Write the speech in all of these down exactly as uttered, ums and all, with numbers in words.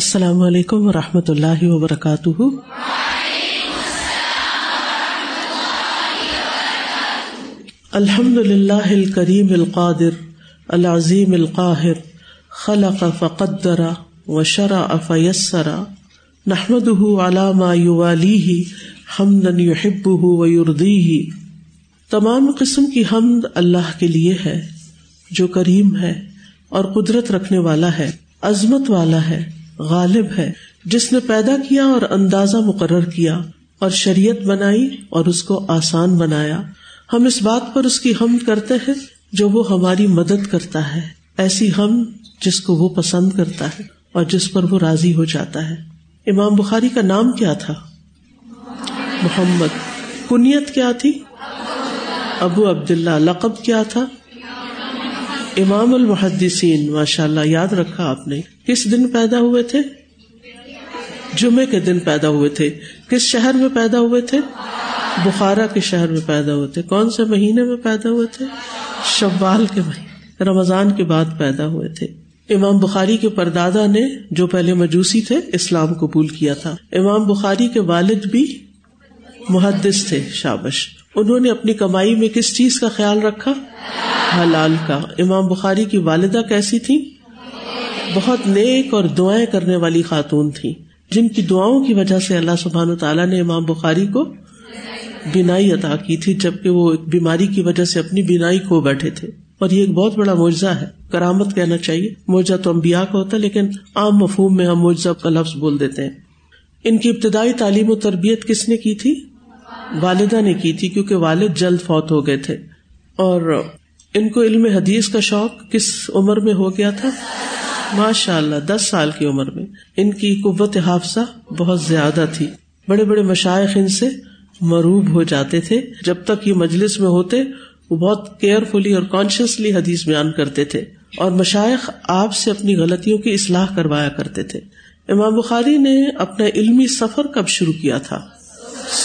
السلام علیکم ورحمۃ اللہ وبرکاتہ. الحمد للہ الکریم القادر العظیم القاہر خلق فقدر وشرع فیسر نحمده علی ما یوالیہ حمدا یحبہ ویرضیہ. تمام قسم کی حمد اللہ کے لیے ہے جو کریم ہے اور قدرت رکھنے والا ہے، عظمت والا ہے، غالب ہے، جس نے پیدا کیا اور اندازہ مقرر کیا اور شریعت بنائی اور اس کو آسان بنایا. ہم اس بات پر اس کی حمد کرتے ہیں جو وہ ہماری مدد کرتا ہے، ایسی حمد جس کو وہ پسند کرتا ہے اور جس پر وہ راضی ہو جاتا ہے. امام بخاری کا نام کیا تھا؟ محمد. کنیت کیا تھی؟ ابو عبداللہ. لقب کیا تھا؟ امام المحدثین. ماشاء اللہ، یاد رکھا آپ نے. کس دن پیدا ہوئے تھے؟ جمعے کے دن پیدا ہوئے تھے. کس شہر میں پیدا ہوئے تھے؟ بخارا کے شہر میں پیدا ہوئے تھے. کون سے مہینے میں پیدا ہوئے تھے؟ شوال کے مہینے، رمضان کے بعد پیدا ہوئے تھے. امام بخاری کے پردادا نے، جو پہلے مجوسی تھے، اسلام قبول کیا تھا. امام بخاری کے والد بھی محدث تھے. شابش. انہوں نے اپنی کمائی میں کس چیز کا خیال رکھا؟ حلال کا. امام بخاری کی والدہ کیسی تھی؟ بہت نیک اور دعائیں کرنے والی خاتون تھی، جن کی دعاؤں کی وجہ سے اللہ سبحانہ وتعالیٰ نے امام بخاری کو بینائی عطا کی تھی، جبکہ وہ ایک بیماری کی وجہ سے اپنی بینائی کھو بیٹھے تھے. اور یہ ایک بہت بڑا معجزہ ہے، کرامت کہنا چاہیے. معجزہ تو انبیاء کا ہوتا ہے، لیکن عام مفہوم میں ہم معجزہ کا لفظ بول دیتے ہیں. ان کی ابتدائی تعلیم و تربیت کس نے کی تھی؟ والدہ نے کی تھی، کیونکہ والد جلد فوت ہو گئے تھے. اور ان کو علم حدیث کا شوق کس عمر میں ہو گیا تھا؟ ماشاء اللہ، دس سال کی عمر میں. ان کی قوت حافظہ بہت زیادہ تھی. بڑے بڑے مشائخ ان سے مروب ہو جاتے تھے. جب تک یہ مجلس میں ہوتے، وہ بہت کیئرفلی اور کانشیسلی حدیث بیان کرتے تھے، اور مشائخ آپ سے اپنی غلطیوں کی اصلاح کروایا کرتے تھے. امام بخاری نے اپنا علمی سفر کب شروع کیا تھا؟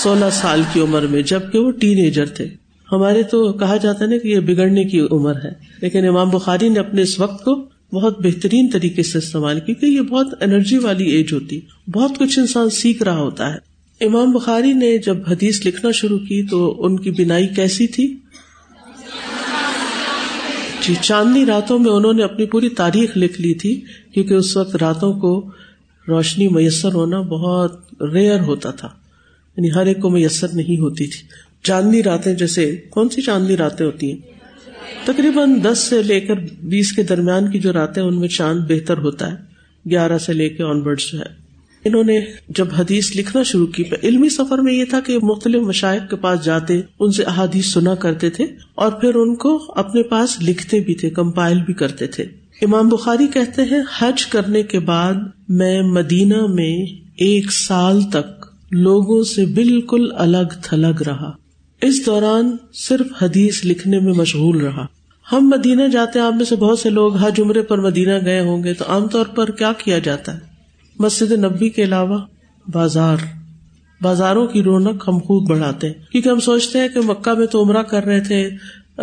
سولہ سال کی عمر میں، جبکہ وہ ٹین ایجر تھے. ہمارے تو کہا جاتا ہے نا کہ یہ بگڑنے کی عمر ہے، لیکن امام بخاری نے اپنے اس وقت کو بہت بہترین طریقے سے استعمال کیا، کیونکہ یہ بہت انرجی والی ایج ہوتی، بہت کچھ انسان سیکھ رہا ہوتا ہے. امام بخاری نے جب حدیث لکھنا شروع کی تو ان کی بینائی کیسی تھی؟ جی، چاندنی راتوں میں انہوں نے اپنی پوری تاریخ لکھ لی تھی، کیونکہ اس وقت راتوں کو روشنی میسر ہونا بہت ریئر ہوتا تھا، یعنی ہر ایک کو میسر نہیں ہوتی تھی. چاندنی راتیں جیسے کون سی چاندنی راتیں ہوتی ہیں؟ تقریباً دس سے لے کر بیس کے درمیان کی جو راتیں، ان میں چاند بہتر ہوتا ہے. گیارہ سے لے کے آن ورڈز جو ہے. انہوں نے جب حدیث لکھنا شروع کی، علمی سفر میں یہ تھا کہ مختلف مشائخ کے پاس جاتے، ان سے احادیث سنا کرتے تھے، اور پھر ان کو اپنے پاس لکھتے بھی تھے، کمپائل بھی کرتے تھے. امام بخاری کہتے ہیں، حج کرنے کے بعد میں مدینہ میں ایک سال تک لوگوں سے بالکل الگ تھلگ رہا. اس دوران صرف حدیث لکھنے میں مشغول رہا. ہم مدینہ جاتے ہیں، آپ میں سے بہت سے لوگ حج عمرے پر مدینہ گئے ہوں گے، تو عام طور پر کیا کیا جاتا ہے؟ مسجد نبوی کے علاوہ بازار، بازاروں کی رونق ہم خوب بڑھاتے ہیں، کیونکہ ہم سوچتے ہیں کہ مکہ میں تو عمرہ کر رہے تھے،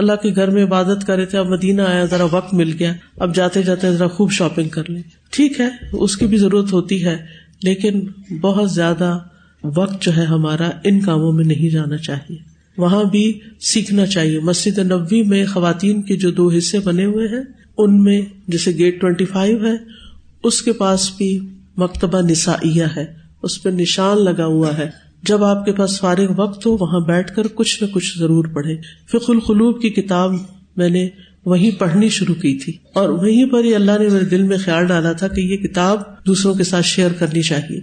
اللہ کے گھر میں عبادت کر رہے تھے، اب مدینہ آیا، ذرا وقت مل گیا، اب جاتے جاتے ذرا خوب شاپنگ کر لیں. ٹھیک ہے، اس کی بھی ضرورت ہوتی ہے، لیکن بہت زیادہ وقت جو ہے ہمارا ان کاموں میں نہیں جانا چاہیے. وہاں بھی سیکھنا چاہیے. مسجد نبوی میں خواتین کے جو دو حصے بنے ہوئے ہیں، ان میں جیسے گیٹ ٹوینٹی فائیو ہے، اس کے پاس بھی مکتبہ نسائیہ ہے، اس پہ نشان لگا ہوا ہے. جب آپ کے پاس فارغ وقت ہو، وہاں بیٹھ کر کچھ نہ کچھ ضرور پڑھیں. فقہ القلوب کی کتاب میں نے وہیں پڑھنی شروع کی تھی، اور وہیں پر ہی اللہ نے میرے دل میں خیال ڈالا تھا کہ یہ کتاب دوسروں کے ساتھ شیئر کرنی چاہیے.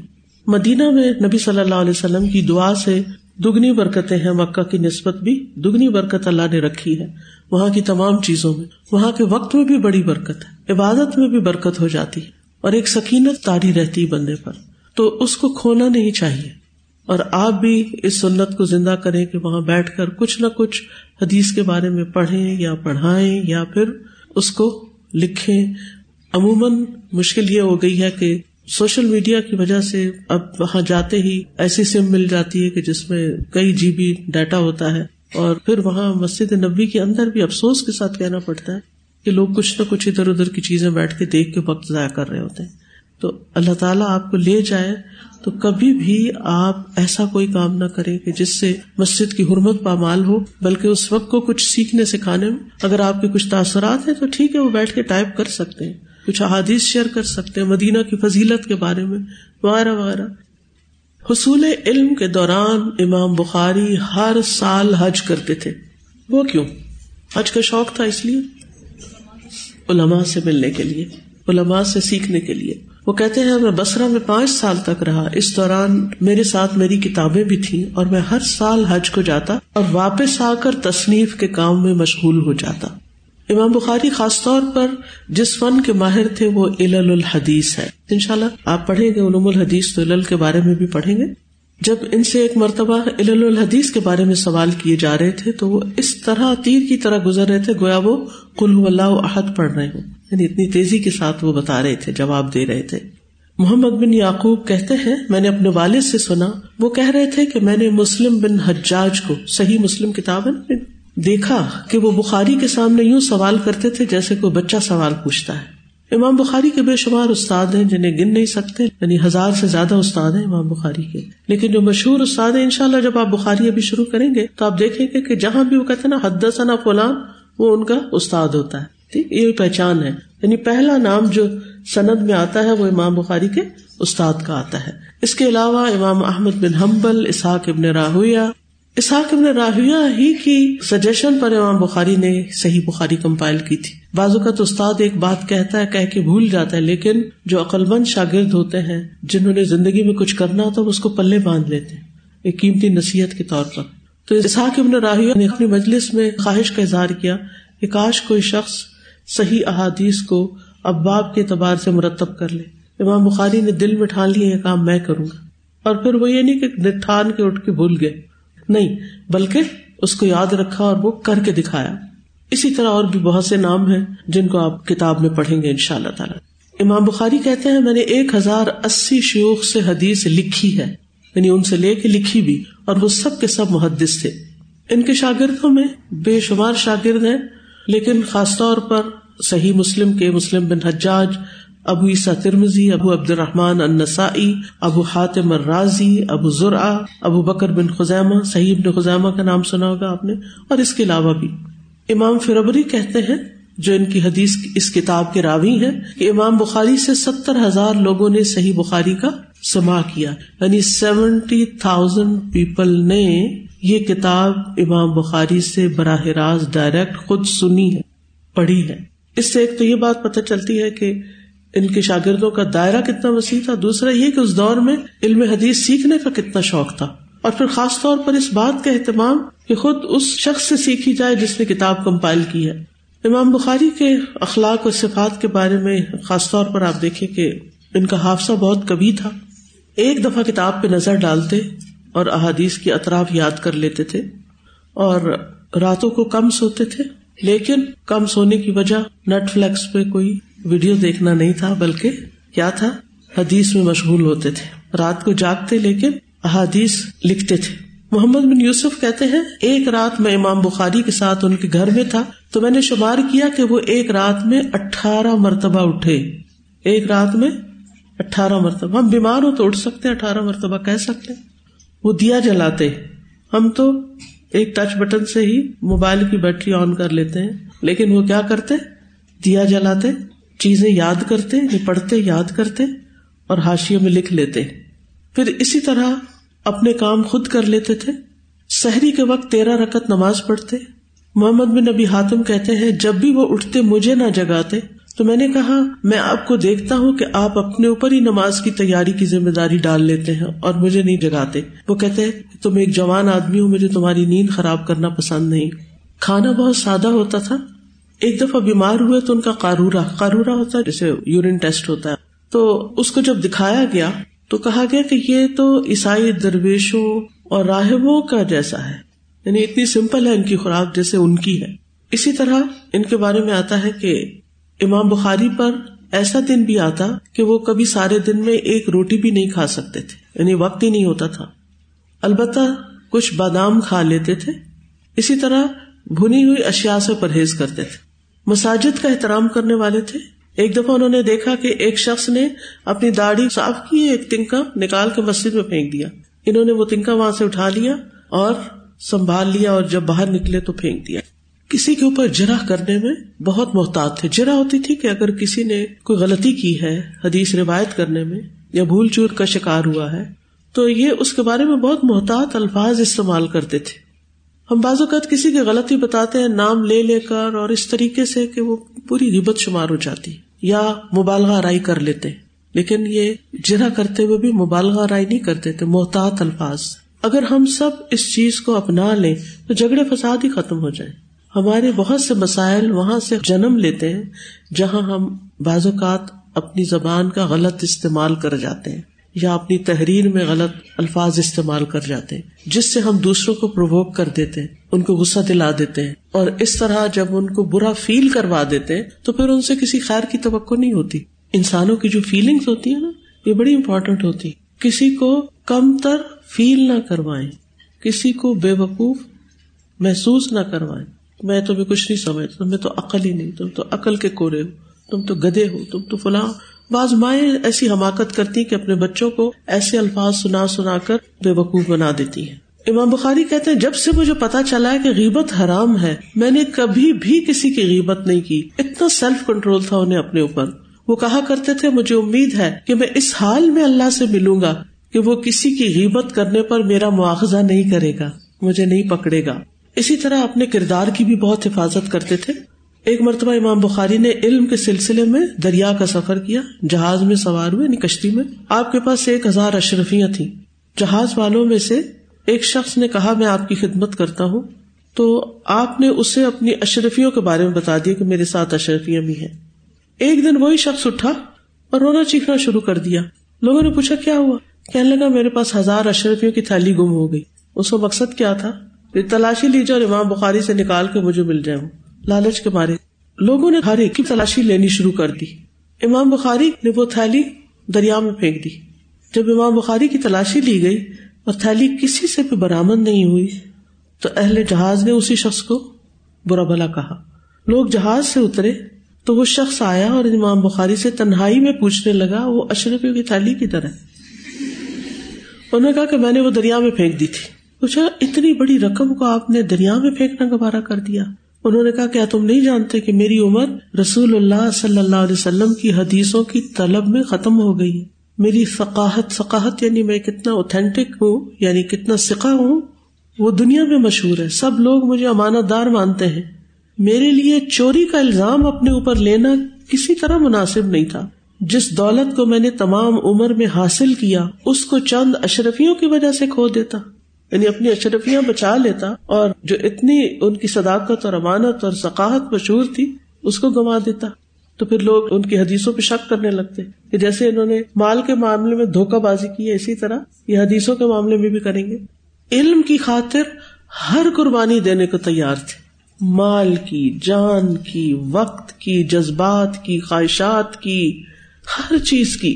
مدینہ میں نبی صلی اللہ علیہ وسلم کی دعا سے دگنی برکتیں ہیں، مکہ کی نسبت بھی دگنی برکت اللہ نے رکھی ہے. وہاں کی تمام چیزوں میں، وہاں کے وقت میں بھی بڑی برکت ہے، عبادت میں بھی برکت ہو جاتی ہے، اور ایک سکینت طاری رہتی بندے پر، تو اس کو کھونا نہیں چاہیے. اور آپ بھی اس سنت کو زندہ کریں کہ وہاں بیٹھ کر کچھ نہ کچھ حدیث کے بارے میں پڑھیں یا پڑھائیں یا پھر اس کو لکھیں. عموماً مشکل یہ ہو گئی ہے کہ سوشل میڈیا کی وجہ سے اب وہاں جاتے ہی ایسی سم مل جاتی ہے کہ جس میں کئی جی بی ڈیٹا ہوتا ہے، اور پھر وہاں مسجد نبوی کے اندر بھی افسوس کے ساتھ کہنا پڑتا ہے کہ لوگ کچھ نہ کچھ ادھر ادھر کی چیزیں بیٹھ کے دیکھ کے وقت ضائع کر رہے ہوتے ہیں. تو اللہ تعالیٰ آپ کو لے جائے تو کبھی بھی آپ ایسا کوئی کام نہ کریں کہ جس سے مسجد کی حرمت پامال ہو، بلکہ اس وقت کو کچھ سیکھنے سکھانے میں اگر آپ کے کچھ تاثرات ہیں تو ٹھیک ہے، وہ بیٹھ کے ٹائپ کر سکتے ہیں، کچھ احادیث شیئر کر سکتے ہیں مدینہ کی فضیلت کے بارے میں وغیرہ وغیرہ۔ حصول علم کے دوران امام بخاری ہر سال حج کرتے تھے۔ وہ کیوں؟ حج کا شوق تھا اس لیے، علماء سے ملنے کے لیے، علماء سے سیکھنے کے لیے۔ وہ کہتے ہیں میں بصرہ میں پانچ سال تک رہا، اس دوران میرے ساتھ میری کتابیں بھی تھیں اور میں ہر سال حج کو جاتا اور واپس آ کر تصنیف کے کام میں مشغول ہو جاتا۔ امام بخاری خاص طور پر جس فن کے ماہر تھے وہ علل الحدیث ہے، انشاءاللہ آپ پڑھیں گے علوم الحدیث تو علل کے بارے میں بھی پڑھیں گے۔ جب ان سے ایک مرتبہ علل الحدیث کے بارے میں سوال کیے جا رہے تھے تو وہ اس طرح تیر کی طرح گزر رہے تھے گویا وہ قل هو اللہ احد پڑھ رہے ہوں، یعنی اتنی تیزی کے ساتھ وہ بتا رہے تھے، جواب دے رہے تھے۔ محمد بن یعقوب کہتے ہیں میں نے اپنے والد سے سنا، وہ کہہ رہے تھے کہ میں نے مسلم بن حجاج کو، صحیح مسلم کتاب ہے، دیکھا کہ وہ بخاری کے سامنے یوں سوال کرتے تھے جیسے کوئی بچہ سوال پوچھتا ہے۔ امام بخاری کے بے شمار استاد ہیں جنہیں گن نہیں سکتے، یعنی ہزار سے زیادہ استاد ہیں امام بخاری کے، لیکن جو مشہور استاد ہیں انشاءاللہ جب آپ بخاری ابھی شروع کریں گے تو آپ دیکھیں گے کہ جہاں بھی وہ کہتے ہیں نا حدثنا فلاں، وہ ان کا استاد ہوتا ہے، یہ پہچان ہے، یعنی پہلا نام جو سند میں آتا ہے وہ امام بخاری کے استاد کا آتا ہے۔ اس کے علاوہ امام احمد بن حنبل، اسحاق بن راہویہ، اسحاق بن راہویہ ہی کی سجیشن پر امام بخاری نے صحیح بخاری کمپائل کی تھی۔ بعض اوقات استاد ایک بات کہتا ہے، کہہ کے بھول جاتا ہے، لیکن جو عقل مند شاگرد ہوتے ہیں جنہوں نے زندگی میں کچھ کرنا ہوتا ہے اس کو پلے باندھ لیتے ہیں ایک قیمتی نصیحت کے طور پر۔ تو اسحاق بن راہویہ نے اپنی مجلس میں خواہش کا اظہار کیا کہ کاش کوئی شخص صحیح احادیث کو ابواب کے اعتبار سے مرتب کر لے۔ امام بخاری نے دل میں ٹھان لیا یہ کام میں کروں گا، اور پھر وہ یہ نہیں کہ ٹھان کے اٹھ کے بھول گئے، نہیں، بلکہ اس کو یاد رکھا اور وہ کر کے دکھایا۔ اسی طرح اور بھی بہت سے نام ہیں جن کو آپ کتاب میں پڑھیں گے انشاءاللہ تعالی۔ امام بخاری کہتے ہیں میں نے ایک ہزار اسی شیوخ سے حدیث لکھی ہے، یعنی ان سے لے کے لکھی بھی، اور وہ سب کے سب محدث تھے۔ ان کے شاگردوں میں بے شمار شاگرد ہیں، لیکن خاص طور پر صحیح مسلم کے مسلم بن حجاج، ابو عیسیٰ ترمذی، ابو عبد الرحمن النسائی، ابو حاتم الرازی، ابو زرعہ، ابو بکر بن خزیمہ، صحیح بن خزیمہ کا نام سنا ہوگا آپ نے، اور اس کے علاوہ بھی۔ امام فربری کہتے ہیں جو ان کی حدیث اس کتاب کے راوی ہیں کہ امام بخاری سے ستر ہزار لوگوں نے صحیح بخاری کا سماع کیا، یعنی سیونٹی تھاؤزینڈ پیپل نے یہ کتاب امام بخاری سے براہ راست ڈائریکٹ خود سنی ہے، پڑھی ہے۔ اس سے ایک تو یہ بات پتہ چلتی ہے کہ ان کے شاگردوں کا دائرہ کتنا وسیع تھا، دوسرا یہ کہ اس دور میں علم حدیث سیکھنے کا کتنا شوق تھا، اور پھر خاص طور پر اس بات کا اہتمام کہ خود اس شخص سے سیکھی جائے جس نے کتاب کمپائل کی ہے۔ امام بخاری کے اخلاق اور صفات کے بارے میں خاص طور پر آپ دیکھیں کہ ان کا حافظہ بہت قوی تھا، ایک دفعہ کتاب پہ نظر ڈالتے اور احادیث کی اطراف یاد کر لیتے تھے، اور راتوں کو کم سوتے تھے، لیکن کم سونے کی وجہ نیٹ فلیکس پہ کوئی ویڈیو دیکھنا نہیں تھا، بلکہ کیا تھا، حدیث میں مشغول ہوتے تھے، رات کو جاگتے لیکن احادیث لکھتے تھے۔ محمد بن یوسف کہتے ہیں ایک رات میں امام بخاری کے ساتھ ان کے گھر میں تھا تو میں نے شمار کیا کہ وہ ایک رات میں اٹھارہ مرتبہ اٹھے، ایک رات میں اٹھارہ مرتبہ ہم بیمار ہو تو اٹھ سکتے ہیں، اٹھارہ مرتبہ کہہ سکتے ہیں، وہ دیا جلاتے، ہم تو ایک ٹچ بٹن سے ہی موبائل کی بیٹری آن کر لیتے ہیں، لیکن وہ کیا کرتے، دیا جلاتے، چیزیں یاد کرتے، پڑھتے، یاد کرتے اور حاشیے میں لکھ لیتے، پھر اسی طرح اپنے کام خود کر لیتے تھے۔ سحری کے وقت تیرہ رکعت نماز پڑھتے۔ محمد بن ابی ہاتم کہتے ہیں جب بھی وہ اٹھتے مجھے نہ جگاتے تو میں نے کہا میں آپ کو دیکھتا ہوں کہ آپ اپنے اوپر ہی نماز کی تیاری کی ذمہ داری ڈال لیتے ہیں اور مجھے نہیں جگاتے۔ وہ کہتے ہیں تم ایک جوان آدمی ہو، مجھے تمہاری نیند خراب کرنا پسند نہیں۔ کھانا بہت سادہ ہوتا تھا۔ ایک دفعہ بیمار ہوئے تو ان کا قارورہ قارورہ ہوتا ہے جسے یورین ٹیسٹ ہوتا ہے، تو اس کو جب دکھایا گیا تو کہا گیا کہ یہ تو عیسائی درویشوں اور راہبوں کا جیسا ہے، یعنی اتنی سمپل ہے ان کی خوراک جیسے ان کی ہے۔ اسی طرح ان کے بارے میں آتا ہے کہ امام بخاری پر ایسا دن بھی آتا کہ وہ کبھی سارے دن میں ایک روٹی بھی نہیں کھا سکتے تھے، یعنی وقت ہی نہیں ہوتا تھا، البتہ کچھ بادام کھا لیتے تھے۔ اسی طرح بھنی ہوئی اشیاء سے پرہیز کرتے تھے، مساجد کا احترام کرنے والے تھے، ایک دفعہ انہوں نے دیکھا کہ ایک شخص نے اپنی داڑھی صاف کی، ایک تنکا نکال کے مسجد میں پھینک دیا. انہوں نے وہ تنکا وہاں سے اٹھا لیا اور سنبھال لیا، اور جب باہر نکلے تو پھینک دیا. کسی کے اوپر جرح کرنے میں بہت محتاط تھے. جرح ہوتی تھی کہ اگر کسی نے کوئی غلطی کی ہے حدیث روایت کرنے میں یا بھول چور کا شکار ہوا ہے تو یہ اس کے بارے میں بہت محتاط الفاظ استعمال کرتے تھے. ہم بعض اوقات کسی کی غلطی بتاتے ہیں نام لے لے کر، اور اس طریقے سے کہ وہ پوری غیبت شمار ہو جاتی یا مبالغہ آرائی کر لیتے ہیں. لیکن یہ جرح کرتے ہوئے بھی مبالغہ آرائی نہیں کرتے تھے، محتاط الفاظ. اگر ہم سب اس چیز کو اپنا لیں تو جھگڑے فساد ہی ختم ہو جائیں. ہمارے بہت سے مسائل وہاں سے جنم لیتے ہیں جہاں ہم بعض اوقات اپنی زبان کا غلط استعمال کر جاتے ہیں یا اپنی تحریر میں غلط الفاظ استعمال کر جاتے ہیں، جس سے ہم دوسروں کو پرووک کر دیتے ہیں، ان کو غصہ دلا دیتے ہیں، اور اس طرح جب ان کو برا فیل کروا دیتے ہیں تو پھر ان سے کسی خیر کی توقع نہیں ہوتی. انسانوں کی جو فیلنگز ہوتی ہیں نا، یہ بڑی امپورٹنٹ ہوتی ہے. کسی کو کم تر فیل نہ کروائیں، کسی کو بے وقوف محسوس نہ کروائیں. میں تمہیں کچھ نہیں سمجھتا، تمہیں تو عقل ہی نہیں، تم تو عقل کے کورے ہو، تم تو گدھے ہو، تم تو فلاں. بعض مائیں ایسی حماقت کرتی کہ اپنے بچوں کو ایسے الفاظ سنا سنا کر بے وقوف بنا دیتی ہیں. امام بخاری کہتے ہیں جب سے مجھے پتا چلا ہے کہ غیبت حرام ہے، میں نے کبھی بھی کسی کی غیبت نہیں کی. اتنا سیلف کنٹرول تھا انہیں اپنے اوپر. وہ کہا کرتے تھے مجھے امید ہے کہ میں اس حال میں اللہ سے ملوں گا کہ وہ کسی کی غیبت کرنے پر میرا مواخذہ نہیں کرے گا، مجھے نہیں پکڑے گا. اسی طرح اپنے کردار کی بھی بہت حفاظت کرتے تھے. ایک مرتبہ امام بخاری نے علم کے سلسلے میں دریا کا سفر کیا، جہاز میں سوار ہوئے، کشتی میں. آپ کے پاس ایک ہزار اشرفیاں تھیں. جہاز والوں میں سے ایک شخص نے کہا میں آپ کی خدمت کرتا ہوں، تو آپ نے اسے اپنی اشرفیوں کے بارے میں بتا دیا کہ میرے ساتھ اشرفیاں بھی ہیں. ایک دن وہی شخص اٹھا اور رونا چیخنا شروع کر دیا. لوگوں نے پوچھا کیا ہوا؟ کہنے لگا میرے پاس ہزار اشرفیوں کی تھیلی گم ہو گئی. اس کا مقصد کیا تھا؟ تلاشی لیجیے اور امام بخاری سے نکال کے مجھے مل جائے. لالچ کے مارے لوگوں نے ہر ایک کی تلاشی لینی شروع کر دی. امام بخاری نے وہ تھیلی دریا میں پھینک دی. جب امام بخاری کی تلاشی لی گئی اور تھیلی کسی سے بھی برآمد نہیں ہوئی تو اہل جہاز نے اسی شخص کو برا بھلا کہا. لوگ جہاز سے اترے تو وہ شخص آیا اور امام بخاری سے تنہائی میں پوچھنے لگا وہ اشرفیوں کی تھیلی کدھر ہے. انہوں نے کہا کہ میں نے وہ دریا میں پھینک دی تھی. پوچھا اتنی بڑی رقم کو آپ نے دریا میں پھینکنا گوارا کر دیا؟ انہوں نے کہا کیا تم نہیں جانتے کہ میری عمر رسول اللہ صلی اللہ علیہ وسلم کی حدیثوں کی طلب میں ختم ہو گئی ہے. میری ثقاہت ثقاہت یعنی میں کتنا اوتھینٹک ہوں، یعنی کتنا ثقہ ہوں، وہ دنیا میں مشہور ہے. سب لوگ مجھے امانت دار مانتے ہیں. میرے لیے چوری کا الزام اپنے اوپر لینا کسی طرح مناسب نہیں تھا. جس دولت کو میں نے تمام عمر میں حاصل کیا اس کو چند اشرفیوں کی وجہ سے کھو دیتا، یعنی اپنی اشرفیاں بچا لیتا، اور جو اتنی ان کی صداقت اور امانت اور ثقافت مشہور تھی اس کو گنوا دیتا. تو پھر لوگ ان کی حدیثوں پہ شک کرنے لگتے کہ جیسے انہوں نے مال کے معاملے میں دھوکہ بازی کی ہے اسی طرح یہ حدیثوں کے معاملے میں بھی کریں گے. علم کی خاطر ہر قربانی دینے کو تیار تھے، مال کی، جان کی، وقت کی، جذبات کی، خواہشات کی، ہر چیز کی.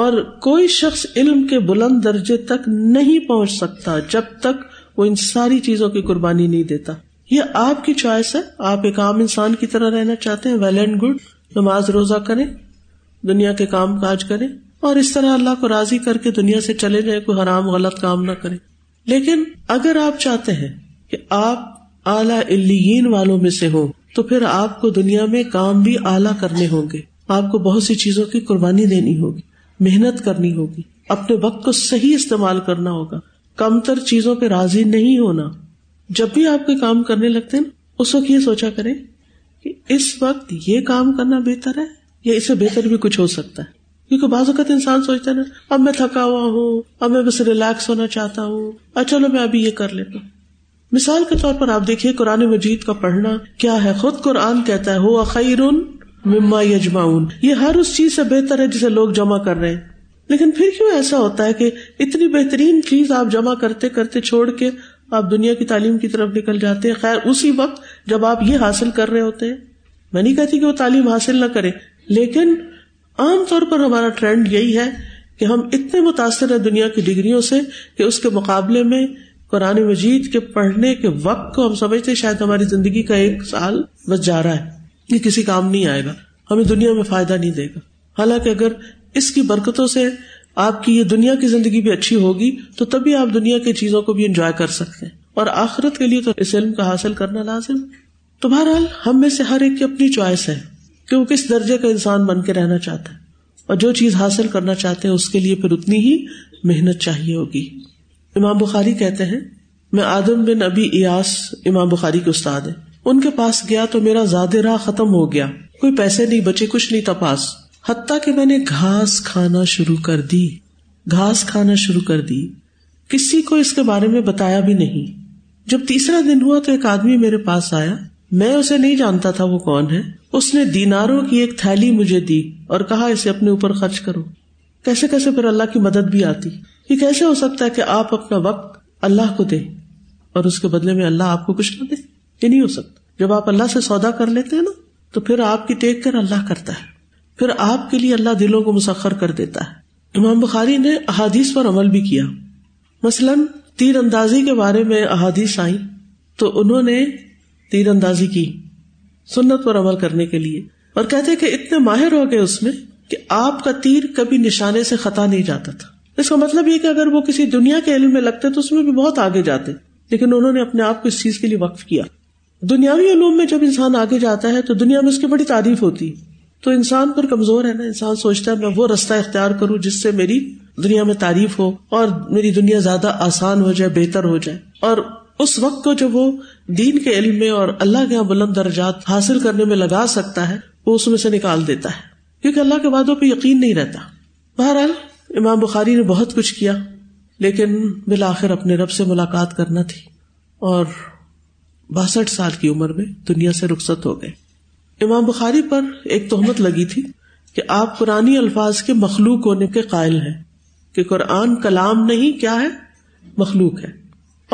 اور کوئی شخص علم کے بلند درجے تک نہیں پہنچ سکتا جب تک وہ ان ساری چیزوں کی قربانی نہیں دیتا. یہ آپ کی چوائس ہے. آپ ایک عام انسان کی طرح رہنا چاہتے ہیں، ویل اینڈ گڈ. نماز روزہ کریں، دنیا کے کام کاج کریں، اور اس طرح اللہ کو راضی کر کے دنیا سے چلے جائیں، کوئی حرام غلط کام نہ کریں. لیکن اگر آپ چاہتے ہیں کہ آپ اعلیٰ علیین والوں میں سے ہوں تو پھر آپ کو دنیا میں کام بھی اعلیٰ کرنے ہوں گے. آپ کو بہت سی چیزوں کی قربانی دینی ہوگی، محنت کرنی ہوگی، اپنے وقت کو صحیح استعمال کرنا ہوگا، کم تر چیزوں پہ راضی نہیں ہونا. جب بھی آپ کے کام کرنے لگتے ہیں اس وقت یہ سوچا کریں کہ اس وقت یہ کام کرنا بہتر ہے یا اس سے بہتر بھی کچھ ہو سکتا ہے. کیونکہ بعض اوقات انسان سوچتا ہے نا اب میں تھکا ہوا ہوں، اب میں بس ریلیکس ہونا چاہتا ہوں، اور چلو میں ابھی یہ کر لیتا ہوں. مثال کے طور پر آپ دیکھیے قرآن مجید کا پڑھنا کیا ہے. خود قرآن کہتا ہے ہو خیر مما یجمعون، یہ ہر اس چیز سے بہتر ہے جسے لوگ جمع کر رہے ہیں. لیکن پھر کیوں ایسا ہوتا ہے کہ اتنی بہترین چیز آپ جمع کرتے کرتے چھوڑ کے آپ دنیا کی تعلیم کی طرف نکل جاتے ہیں؟ خیر اسی وقت جب آپ یہ حاصل کر رہے ہوتے ہیں. میں نہیں کہتی کہ وہ تعلیم حاصل نہ کریں، لیکن عام طور پر ہمارا ٹرینڈ یہی ہے کہ ہم اتنے متاثر ہیں دنیا کی ڈگریوں سے کہ اس کے مقابلے میں قرآن مجید کے پڑھنے کے وقت کو ہم سمجھتے شاید ہماری زندگی کا ایک سال بس جا رہا ہے، یہ کسی کام نہیں آئے گا. ہمیں دنیا میں فائدہ نہیں دے گا. حالانکہ اگر اس کی برکتوں سے آپ کی یہ دنیا کی زندگی بھی اچھی ہوگی تو تبھی آپ دنیا کی چیزوں کو بھی انجوائے کر سکتے ہیں, اور آخرت کے لیے تو اس علم کا حاصل کرنا لازم. تو بہرحال ہم میں سے ہر ایک کی اپنی چوائس ہے کہ وہ کس درجے کا انسان بن کے رہنا چاہتا ہے, اور جو چیز حاصل کرنا چاہتے ہیں اس کے لیے پھر اتنی ہی محنت چاہیے ہوگی. امام بخاری کہتے ہیں, میں آدم بن ابی ایاس امام بخاری کے استاد ہیں, ان کے پاس گیا تو میرا زاد راہ ختم ہو گیا, کوئی پیسے نہیں بچے, کچھ نہیں تھا پاس, حتیٰ کہ میں نے گھاس کھانا شروع کر دی گھاس کھانا شروع کر دی کسی کو اس کے بارے میں بتایا بھی نہیں. جب تیسرا دن ہوا تو ایک آدمی میرے پاس آیا, میں اسے نہیں جانتا تھا وہ کون ہے. اس نے دیناروں کی ایک تھیلی مجھے دی اور کہا اسے اپنے اوپر خرچ کرو. کیسے کیسے پھر اللہ کی مدد بھی آتی. یہ کیسے ہو سکتا ہے کہ آپ اپنا وقت اللہ کو دیں اور اس کے بدلے میں اللہ آپ کو کچھ نہ دے؟ یہ نہیں ہو سکتا. جب آپ اللہ سے سودا کر لیتے ہیں نا تو پھر آپ کی ٹیک کر اللہ کرتا ہے, پھر آپ کے لیے اللہ دلوں کو مسخر کر دیتا ہے. امام بخاری نے احادیث پر عمل بھی کیا. مثلاً تیر اندازی کے بارے میں احادیث آئی تو انہوں نے تیر اندازی کی سنت پر عمل کرنے کے لیے, اور کہتے کہ اتنے ماہر ہو گئے اس میں کہ آپ کا تیر کبھی نشانے سے خطا نہیں جاتا تھا. اس کا مطلب یہ کہ اگر وہ کسی دنیا کے علم میں لگتے تو اس میں بھی بہت آگے جاتے, لیکن انہوں نے اپنے آپ کو اس چیز کے لیے وقف کیا. دنیاوی علوم میں جب انسان آگے جاتا ہے تو دنیا میں اس کی بڑی تعریف ہوتی, تو انسان پر کمزور ہے نا, انسان سوچتا ہے میں وہ رستہ اختیار کروں جس سے میری دنیا میں تعریف ہو اور میری دنیا زیادہ آسان ہو جائے, بہتر ہو جائے. اور اس وقت کو جب وہ دین کے علم میں اور اللہ کے یہاں بلند درجات حاصل کرنے میں لگا سکتا ہے, وہ اس میں سے نکال دیتا ہے, کیونکہ اللہ کے وعدوں پہ یقین نہیں رہتا. بہرحال امام بخاری نے بہت کچھ کیا, لیکن بالآخر اپنے رب سے ملاقات کرنا تھی, اور باسٹھ سال کی عمر میں دنیا سے رخصت ہو گئے. امام بخاری پر ایک تہمت لگی تھی کہ آپ قرآنی الفاظ کے مخلوق ہونے کے قائل ہیں, کہ قرآن کلام نہیں, کیا ہے, مخلوق ہے.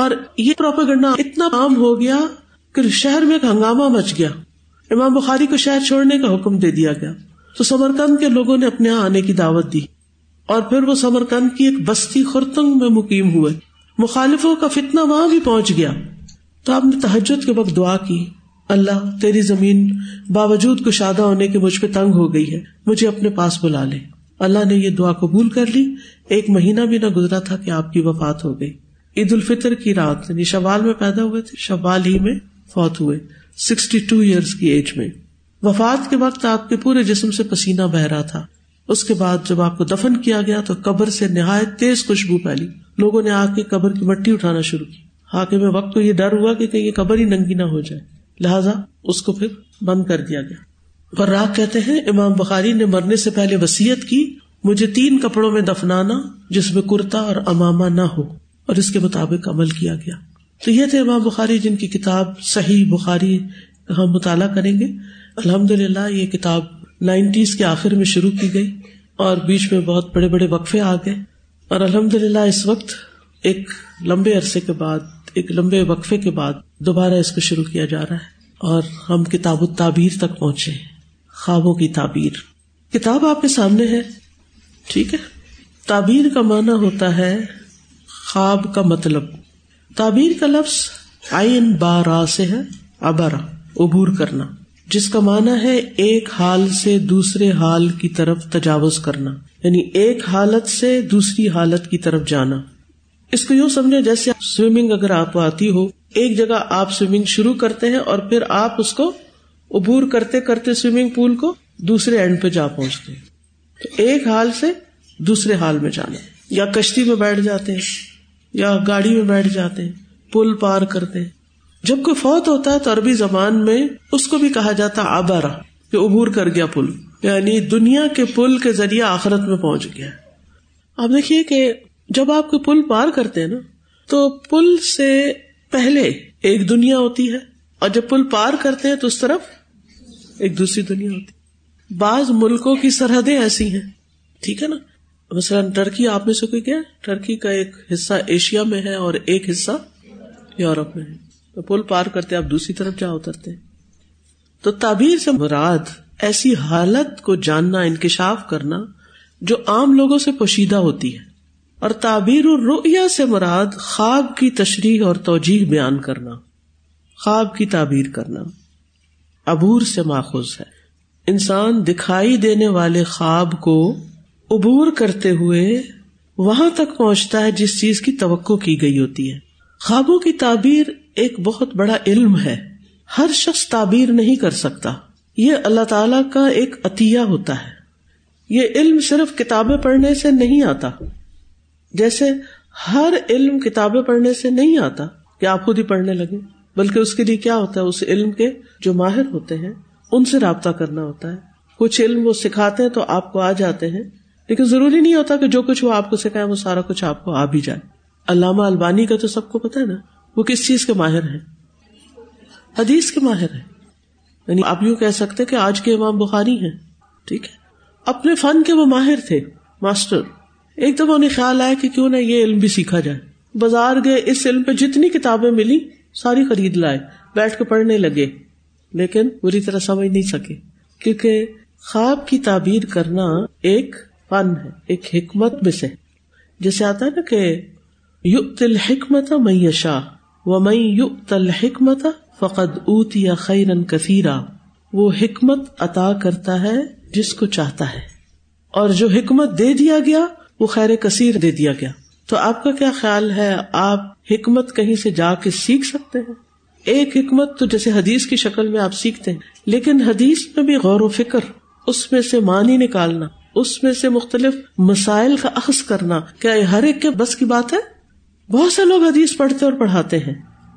اور یہ پروپیگنڈا اتنا عام ہو گیا کہ شہر میں ایک ہنگامہ مچ گیا. امام بخاری کو شہر چھوڑنے کا حکم دے دیا گیا, تو سمرقند کے لوگوں نے اپنے ہاں آنے کی دعوت دی, اور پھر وہ سمرقند کی ایک بستی خورتنگ میں مقیم ہوئے. مخالفوں کا فتنہ وہاں بھی پہنچ گیا, تو آپ نے تہجد کے وقت دعا کی, اللہ تیری زمین باوجود کشادہ ہونے کے مجھ پہ تنگ ہو گئی ہے, مجھے اپنے پاس بلا لے. اللہ نے یہ دعا قبول کر لی. ایک مہینہ بھی نہ گزرا تھا کہ آپ کی وفات ہو گئی. عید الفطر کی رات, یعنی شوال میں پیدا ہوئے تھے, شوال ہی میں فوت ہوئے, سکسٹی ٹو ایئرس کی ایج میں. وفات کے وقت آپ کے پورے جسم سے پسینہ بہ رہا تھا. اس کے بعد جب آپ کو دفن کیا گیا تو قبر سے نہایت تیز خوشبو پھیلی. لوگوں نے آ کے قبر کی مٹی اٹھانا شروع کی. حاکم میں وقت کو یہ ڈر ہوا کہ کہیں یہ قبر ہی ننگی نہ ہو جائے, لہٰذا اس کو پھر بند کر دیا گیا. فرا کہتے ہیں, امام بخاری نے مرنے سے پہلے وصیت کی, مجھے تین کپڑوں میں دفنانا جس میں کرتا اور امامہ نہ ہو, اور اس کے مطابق عمل کیا گیا. تو یہ تھے امام بخاری, جن کی کتاب صحیح بخاری ہم مطالعہ کریں گے. الحمدللہ یہ کتاب نائنٹیز کے آخر میں شروع کی گئی, اور بیچ میں بہت بڑے بڑے وقفے آ گئے, اور الحمدللہ اس وقت ایک لمبے عرصے کے بعد, ایک لمبے وقفے کے بعد دوبارہ اس کو شروع کیا جا رہا ہے, اور ہم کتاب التعبیر تک پہنچے, خوابوں کی تعبیر. کتاب آپ کے سامنے ہے, ٹھیک ہے. تعبیر کا معنی ہوتا ہے خواب کا مطلب. تعبیر کا لفظ عین بارا سے ہے, عبرا عبور کرنا, جس کا معنی ہے ایک حال سے دوسرے حال کی طرف تجاوز کرنا, یعنی ایک حالت سے دوسری حالت کی طرف جانا. اس کو یوں سمجھو جیسے سوئمنگ اگر آپ آتی ہو, ایک جگہ آپ سوئمنگ شروع کرتے ہیں اور پھر آپ اس کو عبور کرتے کرتے سوئمنگ پول کو دوسرے اینڈ پہ جا پہنچتے ہیں. تو ایک حال سے دوسرے حال میں جانا, یا کشتی میں بیٹھ جاتے ہیں, یا گاڑی میں بیٹھ جاتے ہیں, پل پار کرتے ہیں. جب کوئی فوت ہوتا ہے تو عربی زبان میں اس کو بھی کہا جاتا عبرہ, کہ عبور کر گیا پل, یعنی دنیا کے پل کے ذریعے آخرت میں پہنچ گیا. آپ دیکھیے کہ جب آپ کو پل پار کرتے ہیں نا, تو پل سے پہلے ایک دنیا ہوتی ہے, اور جب پل پار کرتے ہیں تو اس طرف ایک دوسری دنیا ہوتی ہے. بعض ملکوں کی سرحدیں ایسی ہیں, ٹھیک ہے نا. مثلاً ٹرکی, آپ میں سے کوئی کیا, ٹرکی کا ایک حصہ ایشیا میں ہے اور ایک حصہ یورپ میں ہے, تو پل پار کرتے آپ دوسری طرف جا اترتے ہیں. تو تعبیر سے مراد ایسی حالت کو جاننا, انکشاف کرنا, جو عام لوگوں سے پوشیدہ ہوتی ہے, اور تعبیر الرؤیا سے مراد خواب کی تشریح اور توجیح بیان کرنا, خواب کی تعبیر کرنا. عبور سے ماخوذ ہے, انسان دکھائی دینے والے خواب کو عبور کرتے ہوئے وہاں تک پہنچتا ہے جس چیز کی توقع کی گئی ہوتی ہے. خوابوں کی تعبیر ایک بہت بڑا علم ہے، ہر شخص تعبیر نہیں کر سکتا، یہ اللہ تعالیٰ کا ایک عطیہ ہوتا ہے. یہ علم صرف کتابیں پڑھنے سے نہیں آتا، جیسے ہر علم کتابیں پڑھنے سے نہیں آتا کہ آپ خود ہی پڑھنے لگے، بلکہ اس کے لیے کیا ہوتا ہے، اس علم کے جو ماہر ہوتے ہیں ان سے رابطہ کرنا ہوتا ہے. کچھ علم وہ سکھاتے ہیں تو آپ کو آ جاتے ہیں، لیکن ضروری نہیں ہوتا کہ جو کچھ وہ آپ کو سکھائے وہ سارا کچھ آپ کو آ بھی جائے. علامہ البانی کا تو سب کو پتا ہے نا، وہ کس چیز کے ماہر ہیں، حدیث کے ماہر ہیں. یعنی آپ یوں کہہ سکتے کہ آج کے امام بخاری ہیں، ٹھیک ہے، اپنے فن کے وہ ماہر تھے، ماسٹر. ایک دفعہ انہیں خیال آیا کہ کیوں نہ یہ علم بھی سیکھا جائے، بازار گئے، اس علم پہ جتنی کتابیں ملی ساری خرید لائے، بیٹھ کے پڑھنے لگے، لیکن پوری طرح سمجھ نہیں سکے، کیونکہ خواب کی تعبیر کرنا ایک فن ہے، ایک حکمت میں سے. جیسے آتا ہے نا کہ یؤت الحکمت من یشاء ومن یؤت الحکمت فقد اوتی خیرا کثیرا، وہ حکمت عطا کرتا ہے جس کو چاہتا ہے، اور جو حکمت دے دیا گیا وہ خیر کثیر دے دیا گیا. تو آپ کا کیا خیال ہے، آپ حکمت کہیں سے جا کے سیکھ سکتے ہیں؟ ایک حکمت تو جیسے حدیث کی شکل میں آپ سیکھتے ہیں، لیکن حدیث میں بھی غور و فکر، اس میں سے معنی نکالنا، اس میں سے مختلف مسائل کا اخذ کرنا، کیا ہر ایک کے بس کی بات ہے؟ بہت سے لوگ حدیث پڑھتے اور پڑھاتے ہیں،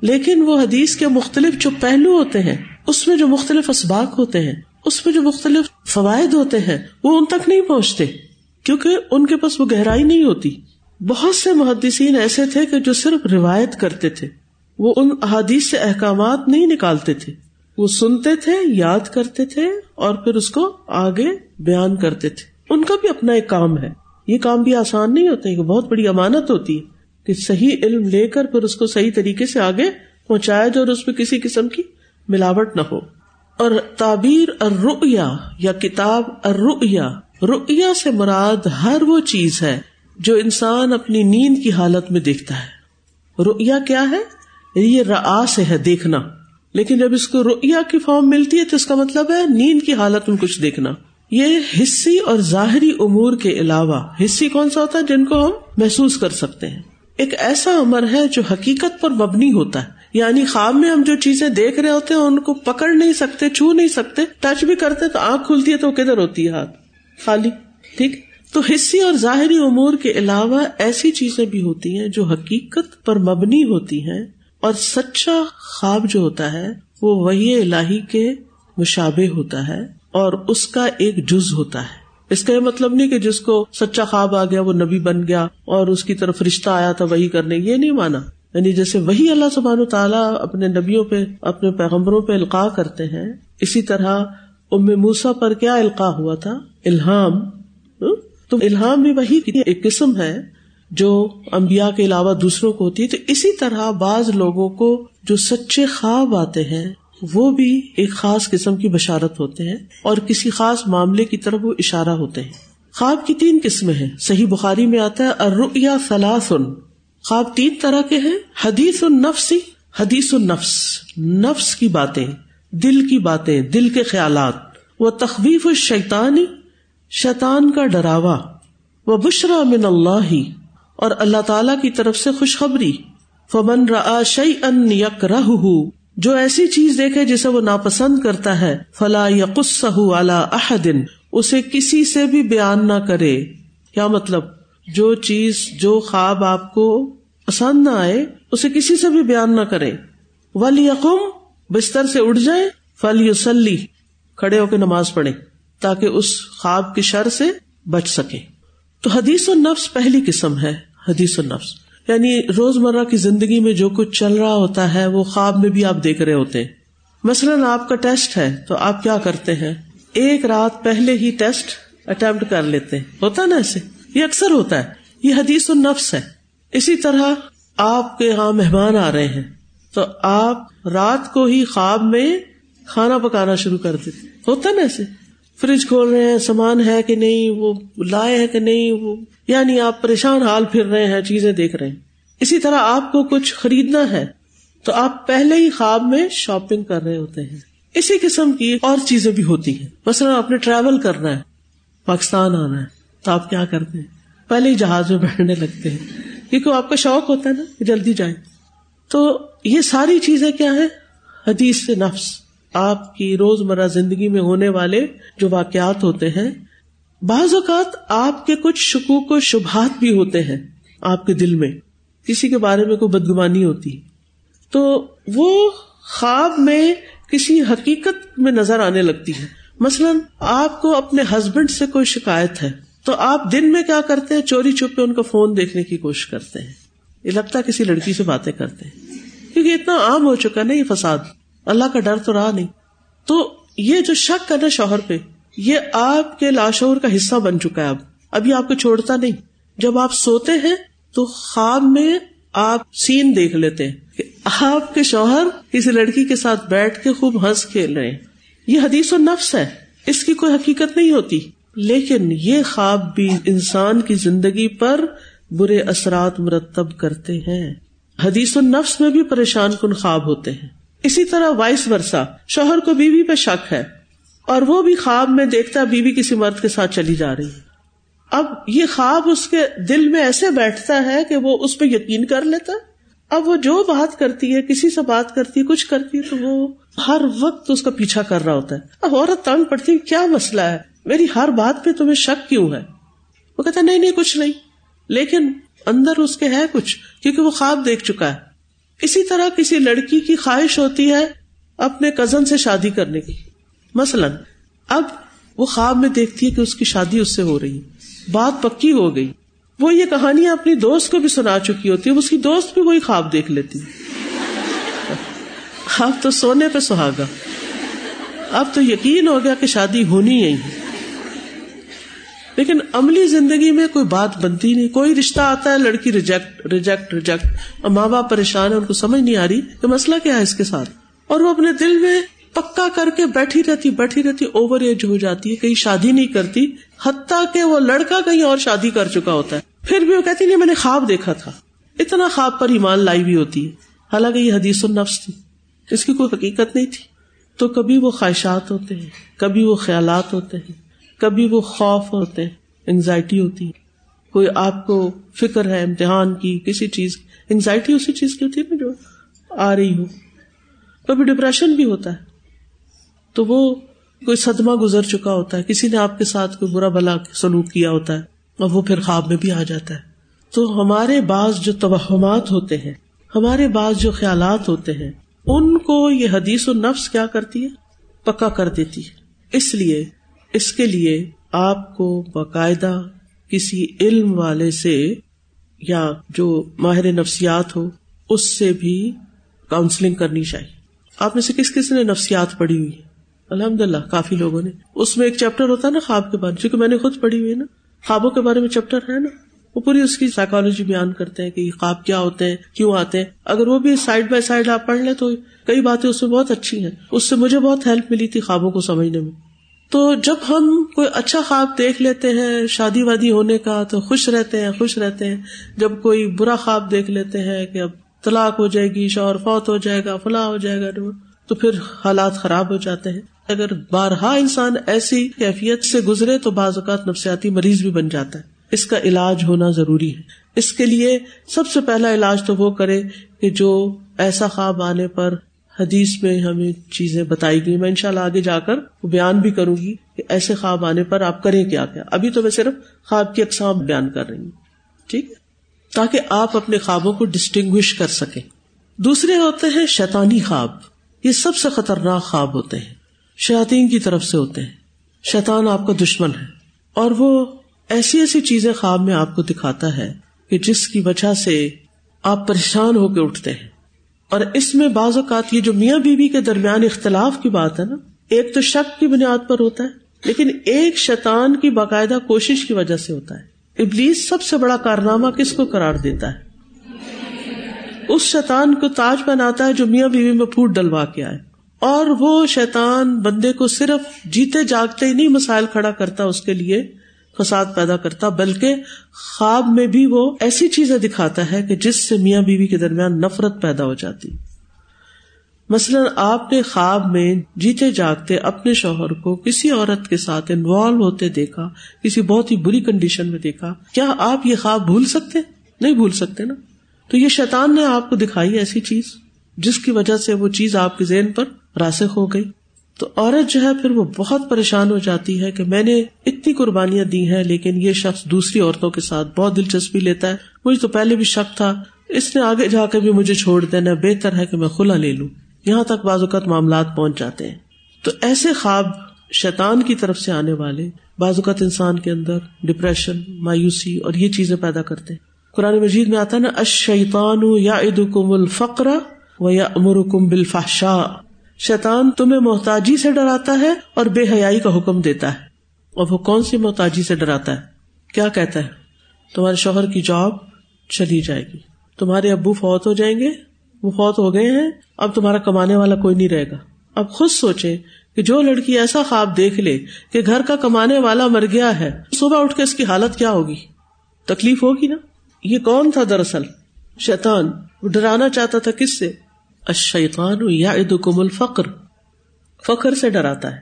لیکن وہ حدیث کے مختلف جو پہلو ہوتے ہیں، اس میں جو مختلف اسباق ہوتے ہیں، اس میں جو مختلف فوائد ہوتے ہیں، وہ ان تک نہیں پہنچتے، کیونکہ ان کے پاس وہ گہرائی نہیں ہوتی. بہت سے محدثین ایسے تھے کہ جو صرف روایت کرتے تھے، وہ ان احادیث سے احکامات نہیں نکالتے تھے، وہ سنتے تھے، یاد کرتے تھے، اور پھر اس کو آگے بیان کرتے تھے. ان کا بھی اپنا ایک کام ہے، یہ کام بھی آسان نہیں ہوتا، یہ بہت بڑی امانت ہوتی ہے کہ صحیح علم لے کر پھر اس کو صحیح طریقے سے آگے پہنچایا جائے اور اس میں کسی قسم کی ملاوٹ نہ ہو. اور تعبیر الرؤیا یا کتاب الرؤیا، رؤیا سے مراد ہر وہ چیز ہے جو انسان اپنی نیند کی حالت میں دیکھتا ہے. رؤیا کیا ہے؟ یہ رآ سے ہے، دیکھنا، لیکن جب اس کو رؤیا کی فارم ملتی ہے تو اس کا مطلب ہے نیند کی حالت میں کچھ دیکھنا. یہ حصی اور ظاہری امور کے علاوہ، حصی کون سا ہوتا ہے؟ جن کو ہم محسوس کر سکتے ہیں. ایک ایسا امر ہے جو حقیقت پر مبنی ہوتا ہے، یعنی خواب میں ہم جو چیزیں دیکھ رہے ہوتے ہیں ان کو پکڑ نہیں سکتے، چھو نہیں سکتے، ٹچ بھی کرتے تو آنکھ کھلتی ہے تو کدھر ہوتی ہے، ہاتھ خالی، ٹھیک. تو حصی اور ظاہری امور کے علاوہ ایسی چیزیں بھی ہوتی ہیں جو حقیقت پر مبنی ہوتی ہیں، اور سچا خواب جو ہوتا ہے وہ وحی الہی کے مشابہ ہوتا ہے اور اس کا ایک جز ہوتا ہے. اس کا یہ مطلب نہیں کہ جس کو سچا خواب آ گیا وہ نبی بن گیا اور اس کی طرف رشتہ آیا تھا وحی کرنے، یہ نہیں مانا. یعنی جیسے وحی اللہ سبحانہ وتعالیٰ اپنے نبیوں پہ، اپنے پیغمبروں پہ القاع کرتے ہیں، اسی طرح ام موسیٰ پر کیا القاع ہوا تھا؟ الہام. تو الہام بھی وحی کی ایک قسم ہے جو انبیاء کے علاوہ دوسروں کو ہوتی ہے. تو اسی طرح بعض لوگوں کو جو سچے خواب آتے ہیں وہ بھی ایک خاص قسم کی بشارت ہوتے ہیں اور کسی خاص معاملے کی طرف وہ اشارہ ہوتے ہیں. خواب کی تین قسمیں ہیں، صحیح بخاری میں آتا ہے الرؤیا ثلاث. خواب تین طرح کے ہیں، حدیث النفسی، حدیث النفس، نفس کی باتیں، دل کی باتیں، دل کے خیالات، وہ تخویف الشیطانی، شیطان کا ڈراوا، وہ بشرا من اللہ، اور اللہ تعالی کی طرف سے خوشخبری، فمن رأى شيئا يكرهه، جو ایسی چیز دیکھے جسے وہ ناپسند کرتا ہے، فلا يقصه على احد، اسے کسی سے بھی بیان نہ کرے. کیا مطلب؟ جو چیز، جو خواب آپ کو پسند نہ آئے اسے کسی سے بھی بیان نہ کرے. وَلْيَقُمْ، بستر سے اٹھ جائے، فَلْيُصَلِّ، کھڑے ہو کے نماز پڑھے تاکہ اس خواب کی شر سے بچ سکے. تو حدیث النفس پہلی قسم ہے، حدیث النفس یعنی روز مرہ کی زندگی میں جو کچھ چل رہا ہوتا ہے وہ خواب میں بھی آپ دیکھ رہے ہوتے ہیں. مثلاً آپ کا ٹیسٹ ہے تو آپ کیا کرتے ہیں، ایک رات پہلے ہی ٹیسٹ اٹمپٹ کر لیتے ہیں، ہوتا نا ایسے، یہ اکثر ہوتا ہے، یہ حدیث النفس ہے. اسی طرح آپ کے ہاں مہمان آ رہے ہیں تو آپ رات کو ہی خواب میں کھانا پکانا شروع کر دیتے، ہوتا نا ایسے، فریج کھول رہے ہیں، سامان ہے کہ نہیں، وہ لائے ہیں کہ نہیں، وہ یعنی آپ پریشان حال پھر رہے ہیں، چیزیں دیکھ رہے ہیں. اسی طرح آپ کو کچھ خریدنا ہے تو آپ پہلے ہی خواب میں شاپنگ کر رہے ہوتے ہیں. اسی قسم کی اور چیزیں بھی ہوتی ہیں. مثلا آپ نے ٹریول کرنا ہے, پاکستان آنا ہے, تو آپ کیا کرتے ہیں؟ پہلے ہی جہاز میں بیٹھنے لگتے ہیں, کیونکہ آپ کا شوق ہوتا ہے نا کہ جلدی جائیں. تو یہ ساری چیزیں کیا ہیں؟ حدیث سے نفس, آپ کی روزمرہ زندگی میں ہونے والے جو واقعات ہوتے ہیں. بعض اوقات آپ کے کچھ شکوک و شبہات بھی ہوتے ہیں, آپ کے دل میں کسی کے بارے میں کوئی بدگمانی ہوتی, تو وہ خواب میں کسی حقیقت میں نظر آنے لگتی ہے. مثلاً آپ کو اپنے ہسبینڈ سے کوئی شکایت ہے, تو آپ دن میں کیا کرتے ہیں؟ چوری چھپے ان کا فون دیکھنے کی کوشش کرتے ہیں, یہ لگتا ہے کسی لڑکی سے باتیں کرتے ہیں, کیونکہ اتنا عام ہو چکا نا یہ فساد, اللہ کا ڈر تو رہا نہیں. تو یہ جو شک کرنا شوہر پہ, یہ آپ کے لاشعور کا حصہ بن چکا ہے. اب ابھی آپ کو چھوڑتا نہیں. جب آپ سوتے ہیں تو خواب میں آپ سین دیکھ لیتے ہیں کہ آپ کے شوہر کسی لڑکی کے ساتھ بیٹھ کے خوب ہنس کھیل رہے ہیں. یہ حدیث و نفس ہے, اس کی کوئی حقیقت نہیں ہوتی, لیکن یہ خواب بھی انسان کی زندگی پر برے اثرات مرتب کرتے ہیں. حدیث و نفس میں بھی پریشان کن خواب ہوتے ہیں. اسی طرح وائس ورسا, شوہر کو بیوی پہ شک ہے اور وہ بھی خواب میں دیکھتا بیوی کسی مرد کے ساتھ چلی جا رہی ہے. اب یہ خواب اس کے دل میں ایسے بیٹھتا ہے کہ وہ اس پہ یقین کر لیتا. اب وہ جو بات کرتی ہے, کسی سے بات کرتی ہے, کچھ کرتی ہے, تو وہ ہر وقت اس کا پیچھا کر رہا ہوتا ہے. اب عورت تنگ پڑتی ہے, کیا مسئلہ ہے, میری ہر بات پہ تمہیں شک کیوں ہے؟ وہ کہتا نہیں نہیں کچھ نہیں, لیکن اندر اس کے ہے کچھ, کیونکہ وہ خواب دیکھ چکا ہے. اسی طرح کسی لڑکی کی خواہش ہوتی ہے اپنے کزن سے شادی کرنے کی. مثلاً اب وہ خواب میں دیکھتی ہے کہ اس کی شادی اس سے ہو رہی ہے, بات پکی ہو گئی. وہ یہ کہانیاں اپنی دوست کو بھی سنا چکی ہوتی ہے, اس کی دوست بھی وہی خواب دیکھ لیتی ہے. اب تو سونے پہ سہاگا, اب تو یقین ہو گیا کہ شادی ہونی ہی ہے, لیکن عملی زندگی میں کوئی بات بنتی نہیں. کوئی رشتہ آتا ہے, لڑکی ریجیکٹ ریجیکٹ ریجیکٹ. ماں باپ پریشان ہیں, ان کو سمجھ نہیں آ رہی کہ مسئلہ کیا ہے اس کے ساتھ, اور وہ اپنے دل میں پکا کر کے بیٹھی رہتی بیٹھی رہتی اوور ایج ہو جاتی ہے, کہیں شادی نہیں کرتی, حتیٰ کہ وہ لڑکا کہیں اور شادی کر چکا ہوتا ہے. پھر بھی وہ کہتی نہیں میں نے خواب دیکھا تھا. اتنا خواب پر ایمان لائی بھی ہوتی ہے, حالانکہ یہ حدیث النفس تھی, اس کی کوئی حقیقت نہیں تھی. تو کبھی وہ خواہشات ہوتے ہیں, کبھی وہ خیالات ہوتے ہیں, کبھی وہ خوف ہوتے ہیں, انگزائٹی ہوتی ہے. کوئی آپ کو فکر ہے امتحان کی, کسی چیز کی انگزائٹی اسی چیز کی ہوتی ہے جو آ رہی ہو. کبھی ڈپریشن بھی ہوتا ہے, تو وہ کوئی صدمہ گزر چکا ہوتا ہے, کسی نے آپ کے ساتھ کوئی برا بھلا سلوک کیا ہوتا ہے, اور وہ پھر خواب میں بھی آ جاتا ہے. تو ہمارے بعض جو توہمات ہوتے ہیں, ہمارے بعض جو خیالات ہوتے ہیں, ان کو یہ حدیث و نفس کیا کرتی ہے؟ پکا کر دیتی ہے. اس لیے اس کے لیے آپ کو باقاعدہ کسی علم والے سے یا جو ماہر نفسیات ہو اس سے بھی کاؤنسلنگ کرنی چاہیے. آپ میں سے کس کس نے نفسیات پڑھی ہوئی ہے؟ الحمدللہ کافی لوگوں نے. اس میں ایک چیپٹر ہوتا ہے نا خواب کے بارے میں, کیونکہ میں نے خود پڑھی ہوئی ہے نا, خوابوں کے بارے میں چیپٹر ہے نا, وہ پوری اس کی سائیکالوجی بیان کرتے ہیں کہ یہ خواب کیا ہوتے ہیں, کیوں آتے ہیں. اگر وہ بھی سائیڈ بائی سائیڈ آپ پڑھ لیں تو کئی باتیں اس میں بہت اچھی ہیں. اس سے مجھے بہت ہیلپ ملی تھی خوابوں کو سمجھنے میں. تو جب ہم کوئی اچھا خواب دیکھ لیتے ہیں شادی وادی ہونے کا تو خوش رہتے ہیں خوش رہتے ہیں جب کوئی برا خواب دیکھ لیتے ہیں کہ اب طلاق ہو جائے گی, شوہر فوت ہو جائے گا, فلاں ہو جائے گا, تو پھر حالات خراب ہو جاتے ہیں. اگر بارہا انسان ایسی کیفیت سے گزرے تو بعض اوقات نفسیاتی مریض بھی بن جاتا ہے. اس کا علاج ہونا ضروری ہے. اس کے لیے سب سے پہلا علاج تو وہ کرے کہ جو ایسا خواب آنے پر حدیث میں ہمیں چیزیں بتائی گئی. میں انشاءاللہ آگے جا کر بیان بھی کروں گی کہ ایسے خواب آنے پر آپ کریں کیا کیا. ابھی تو میں صرف خواب کی اقسام بیان کر رہی ہوں, ٹھیک, تاکہ آپ اپنے خوابوں کو ڈسٹنگوش کر سکیں. دوسرے ہوتے ہیں شیطانی خواب. یہ سب سے خطرناک خواب ہوتے ہیں, شیاطین کی طرف سے ہوتے ہیں. شیطان آپ کا دشمن ہے اور وہ ایسی ایسی چیزیں خواب میں آپ کو دکھاتا ہے کہ جس کی وجہ سے آپ پریشان ہو کے اٹھتے ہیں. اور اس میں بعض اوقات یہ جو میاں بیوی بی کے درمیان اختلاف کی بات ہے نا, ایک تو شک کی بنیاد پر ہوتا ہے, لیکن ایک شیطان کی باقاعدہ کوشش کی وجہ سے ہوتا ہے. ابلیس سب سے بڑا کارنامہ کس کو قرار دیتا ہے؟ اس شیطان کو تاج پہناتا ہے جو میاں بیوی بی میں پھوٹ ڈلوا کے آئے. اور وہ شیطان بندے کو صرف جیتے جاگتے ہی نہیں مسائل کھڑا کرتا, اس کے لیے فساد پیدا کرتا, بلکہ خواب میں بھی وہ ایسی چیزیں دکھاتا ہے کہ جس سے میاں بیوی کے درمیان نفرت پیدا ہو جاتی. مثلا آپ نے خواب میں جیتے جاگتے اپنے شوہر کو کسی عورت کے ساتھ انوالو ہوتے دیکھا، کسی بہت ہی بری کنڈیشن میں دیکھا، کیا آپ یہ خواب بھول سکتے؟ نہیں بھول سکتے نا. تو یہ شیطان نے آپ کو دکھائی ایسی چیز جس کی وجہ سے وہ چیز آپ کے ذہن پر راسخ ہو گئی. تو عورت جو ہے پھر وہ بہت پریشان ہو جاتی ہے کہ میں نے اتنی قربانیاں دی ہیں لیکن یہ شخص دوسری عورتوں کے ساتھ بہت دلچسپی لیتا ہے، مجھے تو پہلے بھی شک تھا، اس نے آگے جا کے بھی مجھے چھوڑ دینا، بہتر ہے کہ میں خلا لے لوں. یہاں تک بعض اوقات معاملات پہنچ جاتے ہیں. تو ایسے خواب شیطان کی طرف سے آنے والے بعض اوقات انسان کے اندر ڈپریشن، مایوسی اور یہ چیزیں پیدا کرتے ہیں. قرآن مجید میں آتا ہے نا، الشیطان یعدکم الفقر ویأمرکم بالفحشاء، شیطان تمہیں محتاجی سے ڈراتا ہے اور بے حیائی کا حکم دیتا ہے. اور وہ کون سی محتاجی سے ڈراتا ہے؟ کیا کہتا ہے؟ تمہارے شوہر کی جاب چلی جائے گی، تمہارے ابو فوت ہو جائیں گے، وہ فوت ہو گئے ہیں، اب تمہارا کمانے والا کوئی نہیں رہے گا. اب خود سوچیں کہ جو لڑکی ایسا خواب دیکھ لے کہ گھر کا کمانے والا مر گیا ہے، صبح اٹھ کے اس کی حالت کیا ہوگی؟ تکلیف ہوگی نا. یہ کون تھا دراصل؟ شیطان. وہ ڈرانا چاہتا تھا کس سے؟ الشیطان یعدکم الفقر، فقر سے ڈراتا ہے.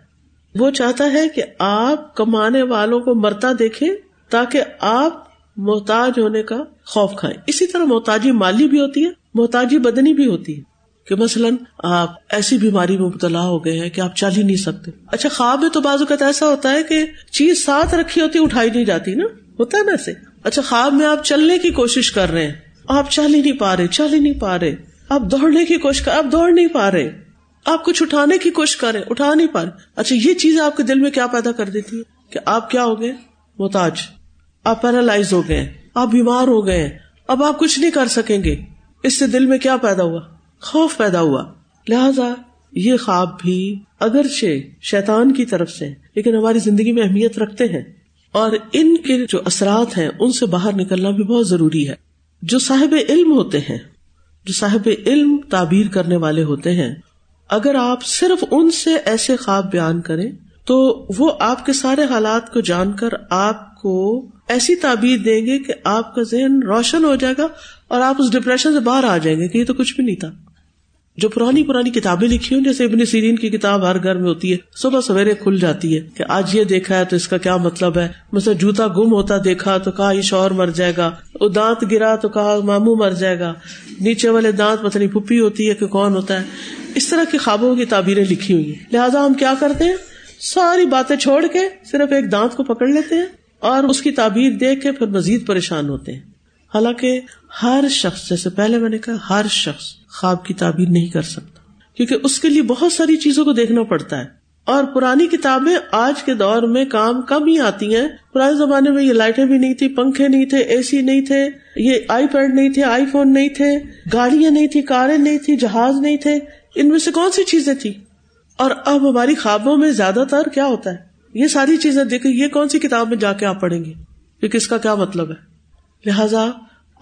وہ چاہتا ہے کہ آپ کمانے والوں کو مرتا دیکھیں تاکہ آپ محتاج ہونے کا خوف کھائیں. اسی طرح محتاجی مالی بھی ہوتی ہے، محتاجی بدنی بھی ہوتی ہے کہ مثلاً آپ ایسی بیماری میں مبتلا ہو گئے ہیں کہ آپ چل ہی نہیں سکتے. اچھا خواب میں تو بعض اوقات ایسا ہوتا ہے کہ چیز ساتھ رکھی ہوتی اٹھائی نہیں جاتی نا، ہوتا ہے نا ایسے. اچھا خواب میں آپ چلنے کی کوشش کر رہے ہیں، آپ چل ہی نہیں پا رہے، چل ہی نہیں پا رہے. آپ دوڑنے کی کوشش کر، آپ دوڑ نہیں پا رہے. آپ کچھ اٹھانے کی کوشش کریں، اٹھا نہیں پا رہے. اچھا یہ چیز آپ کے دل میں کیا پیدا کر دیتی ہے کہ آپ کیا ہو گئے؟ محتاج، آپ پیرالائز ہو گئے، آپ بیمار ہو گئے، اب آپ کچھ نہیں کر سکیں گے. اس سے دل میں کیا پیدا ہوا؟ خوف پیدا ہوا. لہذا یہ خواب بھی اگرچہ شیطان کی طرف سے لیکن ہماری زندگی میں اہمیت رکھتے ہیں، اور ان کے جو اثرات ہیں ان سے باہر نکلنا بھی بہت ضروری ہے. جو صاحب علم ہوتے ہیں، جو صاحب علم تعبیر کرنے والے ہوتے ہیں، اگر آپ صرف ان سے ایسے خواب بیان کریں تو وہ آپ کے سارے حالات کو جان کر آپ کو ایسی تعبیر دیں گے کہ آپ کا ذہن روشن ہو جائے گا اور آپ اس ڈپریشن سے باہر آ جائیں گے کہ یہ تو کچھ بھی نہیں تھا. جو پرانی پرانی کتابیں لکھی ہوں، جیسے ابن سیرین کی کتاب ہر گھر میں ہوتی ہے، صبح سویرے کھل جاتی ہے کہ آج یہ دیکھا ہے تو اس کا کیا مطلب ہے. مثلا جوتا گم ہوتا دیکھا تو کہا یہ شوہر مر جائے گا، وہ دانت گرا تو کہا ماموں مر جائے گا، نیچے والے دانت پتہ نہیں پھپھی ہوتی ہے کہ کون ہوتا ہے. اس طرح کی خوابوں کی تعبیریں لکھی ہوئی ہیں. لہٰذا ہم کیا کرتے ہیں، ساری باتیں چھوڑ کے صرف ایک دانت کو پکڑ لیتے ہیں اور اس کی تعبیر دیکھ کے پھر مزید پریشان ہوتے ہیں. حالانکہ ہر شخص، جیسے پہلے میں نے کہا، ہر شخص خواب کی تعبیر نہیں کر سکتا کیونکہ اس کے لیے بہت ساری چیزوں کو دیکھنا پڑتا ہے. اور پرانی کتابیں آج کے دور میں کام کم ہی آتی ہیں. پرانے زمانے میں یہ لائٹیں بھی نہیں تھی، پنکھے نہیں تھے، اے سی نہیں تھے، یہ آئی پیڈ نہیں تھے، آئی فون نہیں تھے، گاڑیاں نہیں تھی، کاریں نہیں تھی، جہاز نہیں تھے. ان میں سے کون سی چیزیں تھی؟ اور اب ہماری خوابوں میں زیادہ تر کیا ہوتا ہے؟ یہ ساری چیزیں دیکھیں. یہ کون سی کتاب میں جا کے آپ پڑھیں گے کہ کس کا کیا مطلب ہے؟ لہذا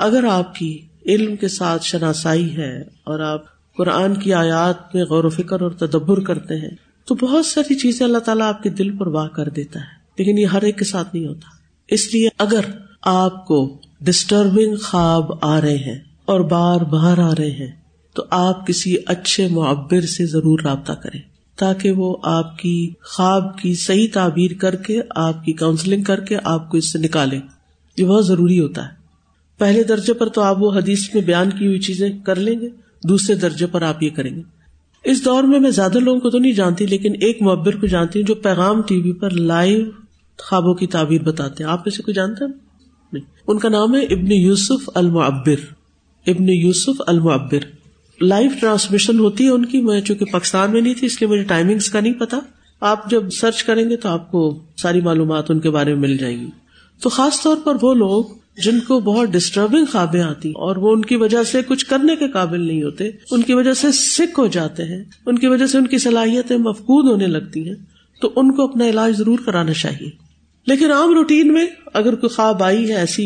اگر آپ کی علم کے ساتھ شناسائی ہے اور آپ قرآن کی آیات میں غور و فکر اور تدبر کرتے ہیں تو بہت ساری چیزیں اللہ تعالیٰ آپ کے دل پر واقع کر دیتا ہے. لیکن یہ ہر ایک کے ساتھ نہیں ہوتا. اس لیے اگر آپ کو ڈسٹربنگ خواب آ رہے ہیں اور بار بار آ رہے ہیں تو آپ کسی اچھے معبر سے ضرور رابطہ کریں تاکہ وہ آپ کی خواب کی صحیح تعبیر کر کے، آپ کی کاؤنسلنگ کر کے آپ کو اس سے نکالیں. یہ بہت ضروری ہوتا ہے. پہلے درجے پر تو آپ وہ حدیث میں بیان کی ہوئی چیزیں کر لیں گے، دوسرے درجے پر آپ یہ کریں گے. اس دور میں میں زیادہ لوگوں کو تو نہیں جانتی لیکن ایک معبر کو جانتی ہوں جو پیغام ٹی وی پر لائیو خوابوں کی تعبیر بتاتے ہیں. آپ میں سے کوئی جانتا ہے؟ نہیں. ان کا نام ہے ابن یوسف المعبر. ابن یوسف المعبر. لائیو ٹرانسمیشن ہوتی ہے ان کی. میں چونکہ پاکستان میں نہیں تھی اس لیے مجھے ٹائمنگز کا نہیں پتا. آپ جب سرچ کریں گے تو آپ کو ساری معلومات ان کے بارے میں مل جائیں گی. تو خاص طور پر وہ لوگ جن کو بہت ڈسٹربنگ خوابیں آتی اور وہ ان کی وجہ سے کچھ کرنے کے قابل نہیں ہوتے، ان کی وجہ سے سک ہو جاتے ہیں، ان کی وجہ سے ان کی صلاحیتیں مفقود ہونے لگتی ہیں، تو ان کو اپنا علاج ضرور کرانا چاہیے. لیکن عام روٹین میں اگر کوئی خواب آئی ہے، ایسی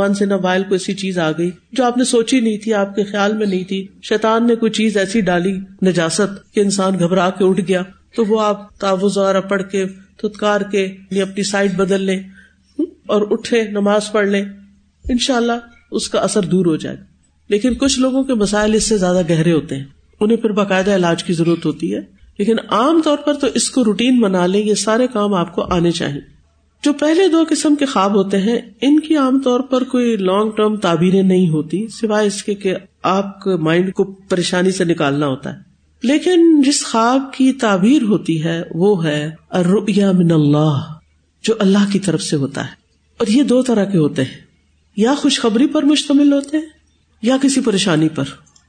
ونس ان اے وائل کوئی ایسی چیز آ گئی جو آپ نے سوچی نہیں تھی، آپ کے خیال میں نہیں تھی، شیطان نے کوئی چیز ایسی ڈالی نجاست کہ انسان گھبرا کے اٹھ گیا، تو وہ آپ تعوذ وغیرہ پڑھ کے تھتکار کے اپنی سائٹ بدل لیں اور اٹھے نماز پڑھ لیں، انشاءاللہ اس کا اثر دور ہو جائے گا. لیکن کچھ لوگوں کے مسائل اس سے زیادہ گہرے ہوتے ہیں، انہیں پھر باقاعدہ علاج کی ضرورت ہوتی ہے. لیکن عام طور پر تو اس کو روٹین بنا لیں, یہ سارے کام آپ کو آنے چاہیے. جو پہلے دو قسم کے خواب ہوتے ہیں ان کی عام طور پر کوئی لانگ ٹرم تعبیریں نہیں ہوتی, سوائے اس کے کہ آپ کے مائنڈ کو پریشانی سے نکالنا ہوتا ہے. لیکن جس خواب کی تعبیر ہوتی ہے وہ ہے الرؤیا من اللہ, جو اللہ کی طرف سے ہوتا ہے. اور یہ دو طرح کے ہوتے ہیں, یا خوشخبری پر مشتمل ہوتے ہیں یا کسی پریشانی پر.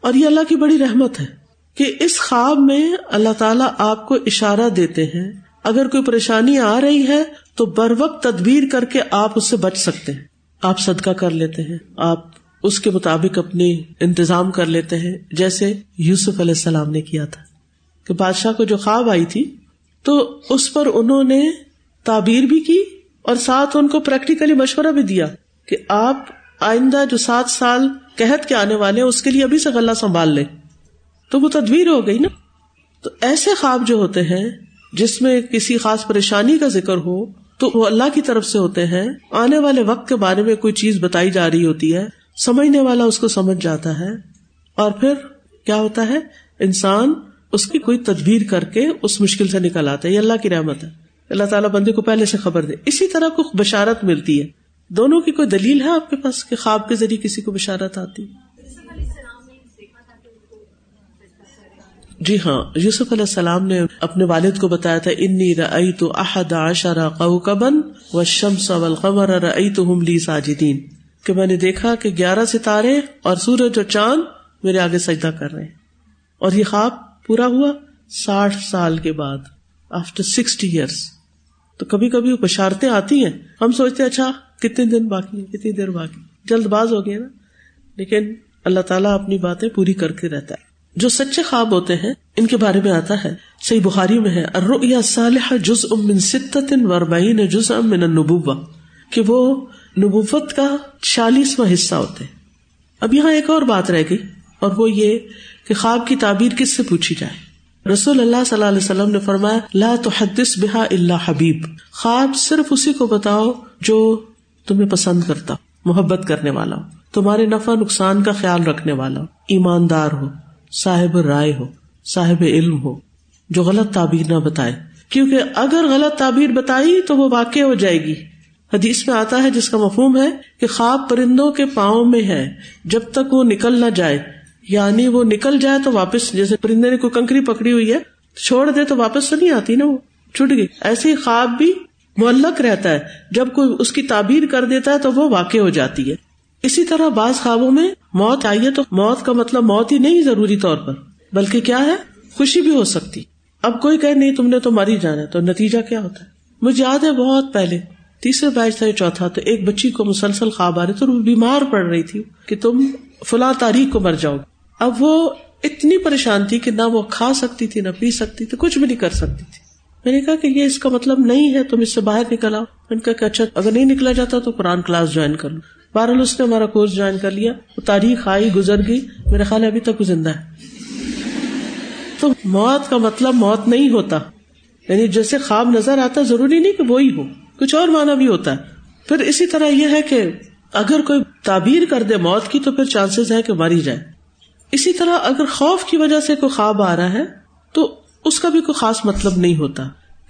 اور یہ اللہ کی بڑی رحمت ہے کہ اس خواب میں اللہ تعالیٰ آپ کو اشارہ دیتے ہیں, اگر کوئی پریشانی آ رہی ہے تو بروقت تدبیر کر کے آپ اس سے بچ سکتے ہیں. آپ صدقہ کر لیتے ہیں, آپ اس کے مطابق اپنے انتظام کر لیتے ہیں, جیسے یوسف علیہ السلام نے کیا تھا کہ بادشاہ کو جو خواب آئی تھی تو اس پر انہوں نے تعبیر بھی کی اور ساتھ ان کو پریکٹیکلی مشورہ بھی دیا کہ آپ آئندہ جو سات سال قحط کے آنے والے ہیں اس کے لیے ابھی سے غلہ سنبھال لیں. تو وہ تدبیر ہو گئی نا. تو ایسے خواب جو ہوتے ہیں جس میں کسی خاص پریشانی کا ذکر ہو تو وہ اللہ کی طرف سے ہوتے ہیں. آنے والے وقت کے بارے میں کوئی چیز بتائی جا رہی ہوتی ہے, سمجھنے والا اس کو سمجھ جاتا ہے, اور پھر کیا ہوتا ہے, انسان اس کی کوئی تدبیر کر کے اس مشکل سے نکل آتا ہے. یہ اللہ کی رحمت ہے, اللہ تعالیٰ بندے کو پہلے سے خبر دے. اسی طرح کو بشارت ملتی ہے. دونوں کی کوئی دلیل ہے آپ کے پاس کہ خواب کے ذریعے کسی کو بشارت آتی؟ جی ہاں, یوسف علیہ السلام نے اپنے والد کو بتایا تھا, انی رأیت احد عشر کوكبا والشمس والقمر رأیتهم لی ساجدین, کہ میں نے دیکھا کہ گیارہ ستارے اور سورج اور چاند میرے آگے سجدہ کر رہے ہیں. اور یہ خواب پورا ہوا ساٹھ سال کے بعد, آفٹر سکسٹی ایئرس. تو کبھی کبھی وہ بشارتیں آتی ہیں, ہم سوچتے ہیں اچھا کتنے دن باقی ہیں, کتنی دیر باقی, جلد باز ہو گئے نا. لیکن اللہ تعالیٰ اپنی باتیں پوری کر کے رہتا ہے. جو سچے خواب ہوتے ہیں ان کے بارے میں آتا ہے, صحیح بخاری میں ہے, الرؤیا الصالحہ جزء من ستۃ و اربعین جزء من النبوہ, کہ وہ نبوت کا چالیسواں حصہ ہوتے ہیں. اب یہاں ایک اور بات رہ گئی, اور وہ یہ کہ خواب کی تعبیر کس سے پوچھی جائے. رسول اللہ صلی اللہ علیہ وسلم نے فرمایا, لا تحدث بہا الا حبیب, خواب صرف اسی کو بتاؤ جو تمہیں پسند کرتا, محبت کرنے والا ہو, تمہارے نفع نقصان کا خیال رکھنے والا ہو, ایماندار ہو, صاحب رائے ہو, صاحب علم ہو, جو غلط تعبیر نہ بتائے, کیونکہ اگر غلط تعبیر بتائی تو وہ واقع ہو جائے گی. حدیث میں آتا ہے جس کا مفہوم ہے کہ خواب پرندوں کے پاؤں میں ہے جب تک وہ نکل نہ جائے, یعنی وہ نکل جائے تو واپس, جیسے پرندے نے کوئی کنکری پکڑی ہوئی ہے چھوڑ دے تو واپس تو نہیں آتی نا, وہ چھوٹ گئی. ایسے ہی خواب بھی معلق رہتا ہے, جب کوئی اس کی تعبیر کر دیتا ہے تو وہ واقع ہو جاتی ہے. اسی طرح بعض خوابوں میں موت آئی ہے تو موت کا مطلب موت ہی نہیں ضروری طور پر, بلکہ کیا ہے, خوشی بھی ہو سکتی. اب کوئی کہے نہیں تم نے تو ماری جانا ہے, تو نتیجہ کیا ہوتا ہے. مجھے یاد ہے بہت پہلے تیسرے بیچ تھا چوتھا, تو ایک بچی کو مسلسل خواب آ رہے تھے, وہ بیمار پڑ رہی تھی کہ تم فلاں تاریخ کو مر جاؤ گے. اب وہ اتنی پریشان تھی کہ نہ وہ کھا سکتی تھی, نہ پی سکتی تھی, کچھ بھی نہیں کر سکتی تھی. میں نے کہا کہ یہ اس کا مطلب نہیں ہے, تم اس سے باہر نکل آؤ. میں نے کہا کہ اچھا اگر نہیں نکلا جاتا تو قرآن کلاس جوائن کر لو. بہرحال اس نے ہمارا کورس جوائن کر لیا, تاریخ آئی گزر گئی, میرا خیال ہے ابھی تک وہ زندہ ہے. تو موت کا مطلب موت نہیں ہوتا, یعنی جیسے خواب نظر آتا ضروری نہیں کہ وہی ہو, کچھ اور معنی بھی ہوتا ہے. پھر اسی طرح یہ ہے کہ اگر کوئی تعبیر کر دے موت کی تو پھر چانسز ہیں کہ ماری جائے. اسی طرح اگر خوف کی وجہ سے کوئی خواب آ رہا ہے تو اس کا بھی کوئی خاص مطلب نہیں ہوتا.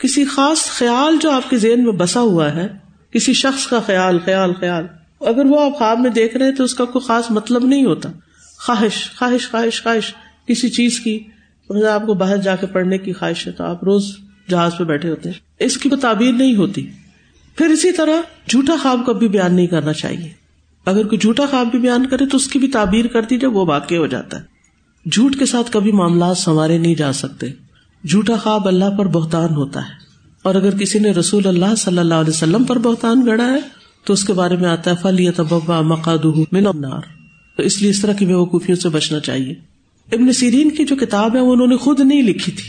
کسی خاص خیال جو آپ کے ذہن میں بسا ہوا ہے, کسی شخص کا خیال خیال خیال اگر وہ آپ خواب میں دیکھ رہے ہیں تو اس کا کوئی خاص مطلب نہیں ہوتا. خواہش خواہش خواہش خواہش کسی چیز کی, آپ کو باہر جا کے پڑھنے کی خواہش ہے تو آپ روز جہاز پہ بیٹھے ہوتے ہیں, اس کی تعبیر نہیں ہوتی. پھر اسی طرح جھوٹا خواب کبھی بیان نہیں کرنا چاہیے. اگر کوئی جھوٹا خواب بھی بیان کرے تو اس کی بھی تعبیر کرتی جب وہ واقع ہو جاتا ہے. جھوٹ کے ساتھ کبھی معاملات سنوارے نہیں جا سکتے. جھوٹا خواب اللہ پر بہتان ہوتا ہے, اور اگر کسی نے رسول اللہ صلی اللہ علیہ وسلم پر بہتان گڑا ہے تو اس کے بارے میں آتا ہے فَلْيَتَبَوَّأْ مَقْعَدَهُ مِنَ النَّارِ. تو اس لیے اس طرح کی بیوقوفیوں سے بچنا چاہیے. ابن سیرین کی جو کتاب ہے وہ انہوں نے خود نہیں لکھی تھی,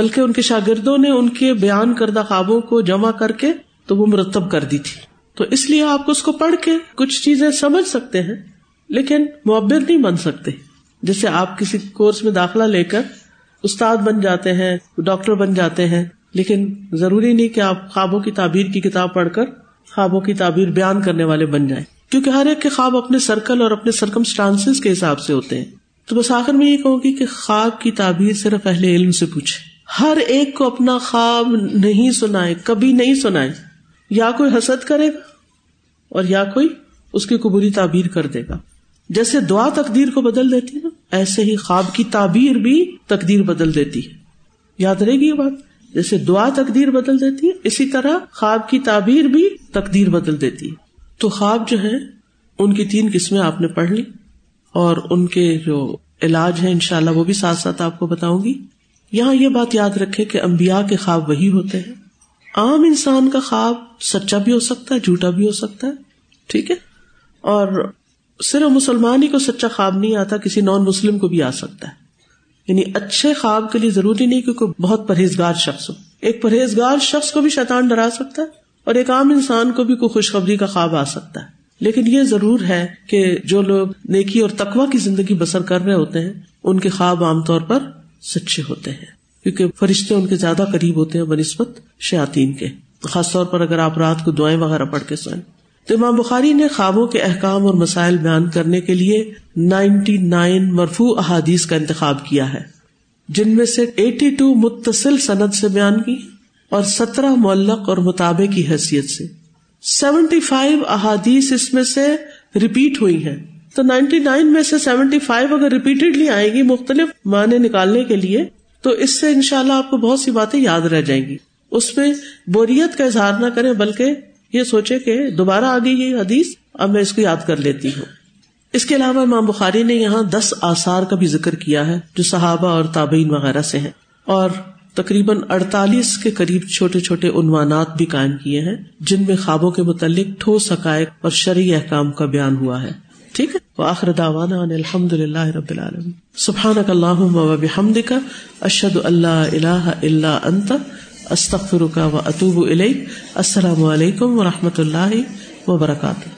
بلکہ ان کے شاگردوں نے ان کے بیان کردہ خوابوں کو جمع کر کے تو وہ مرتب کر دی تھی. تو اس لیے آپ کو اس کو پڑھ کے کچھ چیزیں سمجھ سکتے ہیں, لیکن معبر نہیں بن سکتے. جیسے آپ کسی کورس میں داخلہ لے کر استاد بن جاتے ہیں, ڈاکٹر بن جاتے ہیں, لیکن ضروری نہیں کہ آپ خوابوں کی تعبیر کی کتاب پڑھ کر خوابوں کی تعبیر بیان کرنے والے بن جائیں, کیونکہ ہر ایک کے خواب اپنے سرکل اور اپنے سرکمسٹانسز کے حساب سے ہوتے ہیں. تو بس آخر میں یہ کہوں گی کہ خواب کی تعبیر صرف اہل علم سے پوچھے. ہر ایک کو اپنا خواب نہیں سنائے, کبھی نہیں سنائے, یا کوئی حسد کرے گا اور یا کوئی اس کی قبولی تعبیر کر دے گا. جیسے دعا تقدیر کو بدل دیتی ہے نا, ایسے ہی خواب کی تعبیر بھی تقدیر بدل دیتی ہے. یاد رہے گی یہ بات, جیسے دعا تقدیر بدل دیتی ہے اسی طرح خواب کی تعبیر بھی تقدیر بدل دیتی ہے. تو خواب جو ہے ان کی تین قسمیں آپ نے پڑھ لی, اور ان کے جو علاج ہیں انشاءاللہ وہ بھی ساتھ ساتھ آپ کو بتاؤں گی. یہاں یہ بات یاد رکھے کہ انبیاء کے خواب وہی ہوتے ہیں. عام انسان کا خواب سچا بھی ہو سکتا ہے, جھوٹا بھی ہو سکتا ہے, ٹھیک ہے, اور صرف مسلمان ہی کو سچا خواب نہیں آتا, کسی نان مسلم کو بھی آ سکتا ہے. یعنی اچھے خواب کے لیے ضروری نہیں کہ کوئی بہت پرہیزگار شخص ہو, ایک پرہیزگار شخص کو بھی شیطان ڈرا سکتا ہے, اور ایک عام انسان کو بھی کوئی خوشخبری کا خواب آ سکتا ہے. لیکن یہ ضرور ہے کہ جو لوگ نیکی اور تقوی کی زندگی بسر کر رہے ہوتے ہیں ان کے خواب عام طور پر سچے ہوتے ہیں, کیونکہ فرشتے ان کے زیادہ قریب ہوتے ہیں بنسبت شیاطین کے, خاص طور پر اگر آپ رات کو دعائیں وغیرہ پڑھ کے سوئیں. تو امام بخاری نے خوابوں کے احکام اور مسائل بیان کرنے کے لیے نائنٹی نائن مرفوع احادیث کا انتخاب کیا ہے, جن میں سے ایٹی ٹو متصل سند سے بیان کی اور سترہ معلق اور متابع کی حیثیت سے. سیونٹی فائیو احادیث اس میں سے ریپیٹ ہوئی ہیں, تو نائنٹی نائن میں سے سیونٹی فائیو اگر ریپیٹڈلی آئیں گی مختلف معنی نکالنے کے لیے, تو اس سے انشاءاللہ آپ کو بہت سی باتیں یاد رہ جائیں گی. اس میں بوریت کا اظہار نہ کریں, بلکہ یہ سوچے کہ دوبارہ آگے یہ حدیث اب میں اس کو یاد کر لیتی ہوں. اس کے علاوہ امام بخاری نے یہاں دس آثار کا بھی ذکر کیا ہے جو صحابہ اور تابعین وغیرہ سے ہیں, اور تقریباً اڑتالیس کے قریب چھوٹے چھوٹے عنوانات بھی قائم کیے ہیں, جن میں خوابوں کے متعلق ٹھوس حقائق اور شرعی احکام کا بیان ہوا ہے. ٹھیک ہے, وآخر دعوانا ان الحمدللہ رب العالمین. سبحانک اللہم و بحمدک, اشہد ان لا الہ الا انت, استغفرک و اتوب الیک. السلام علیکم و رحمۃ اللہ وبرکاتہ.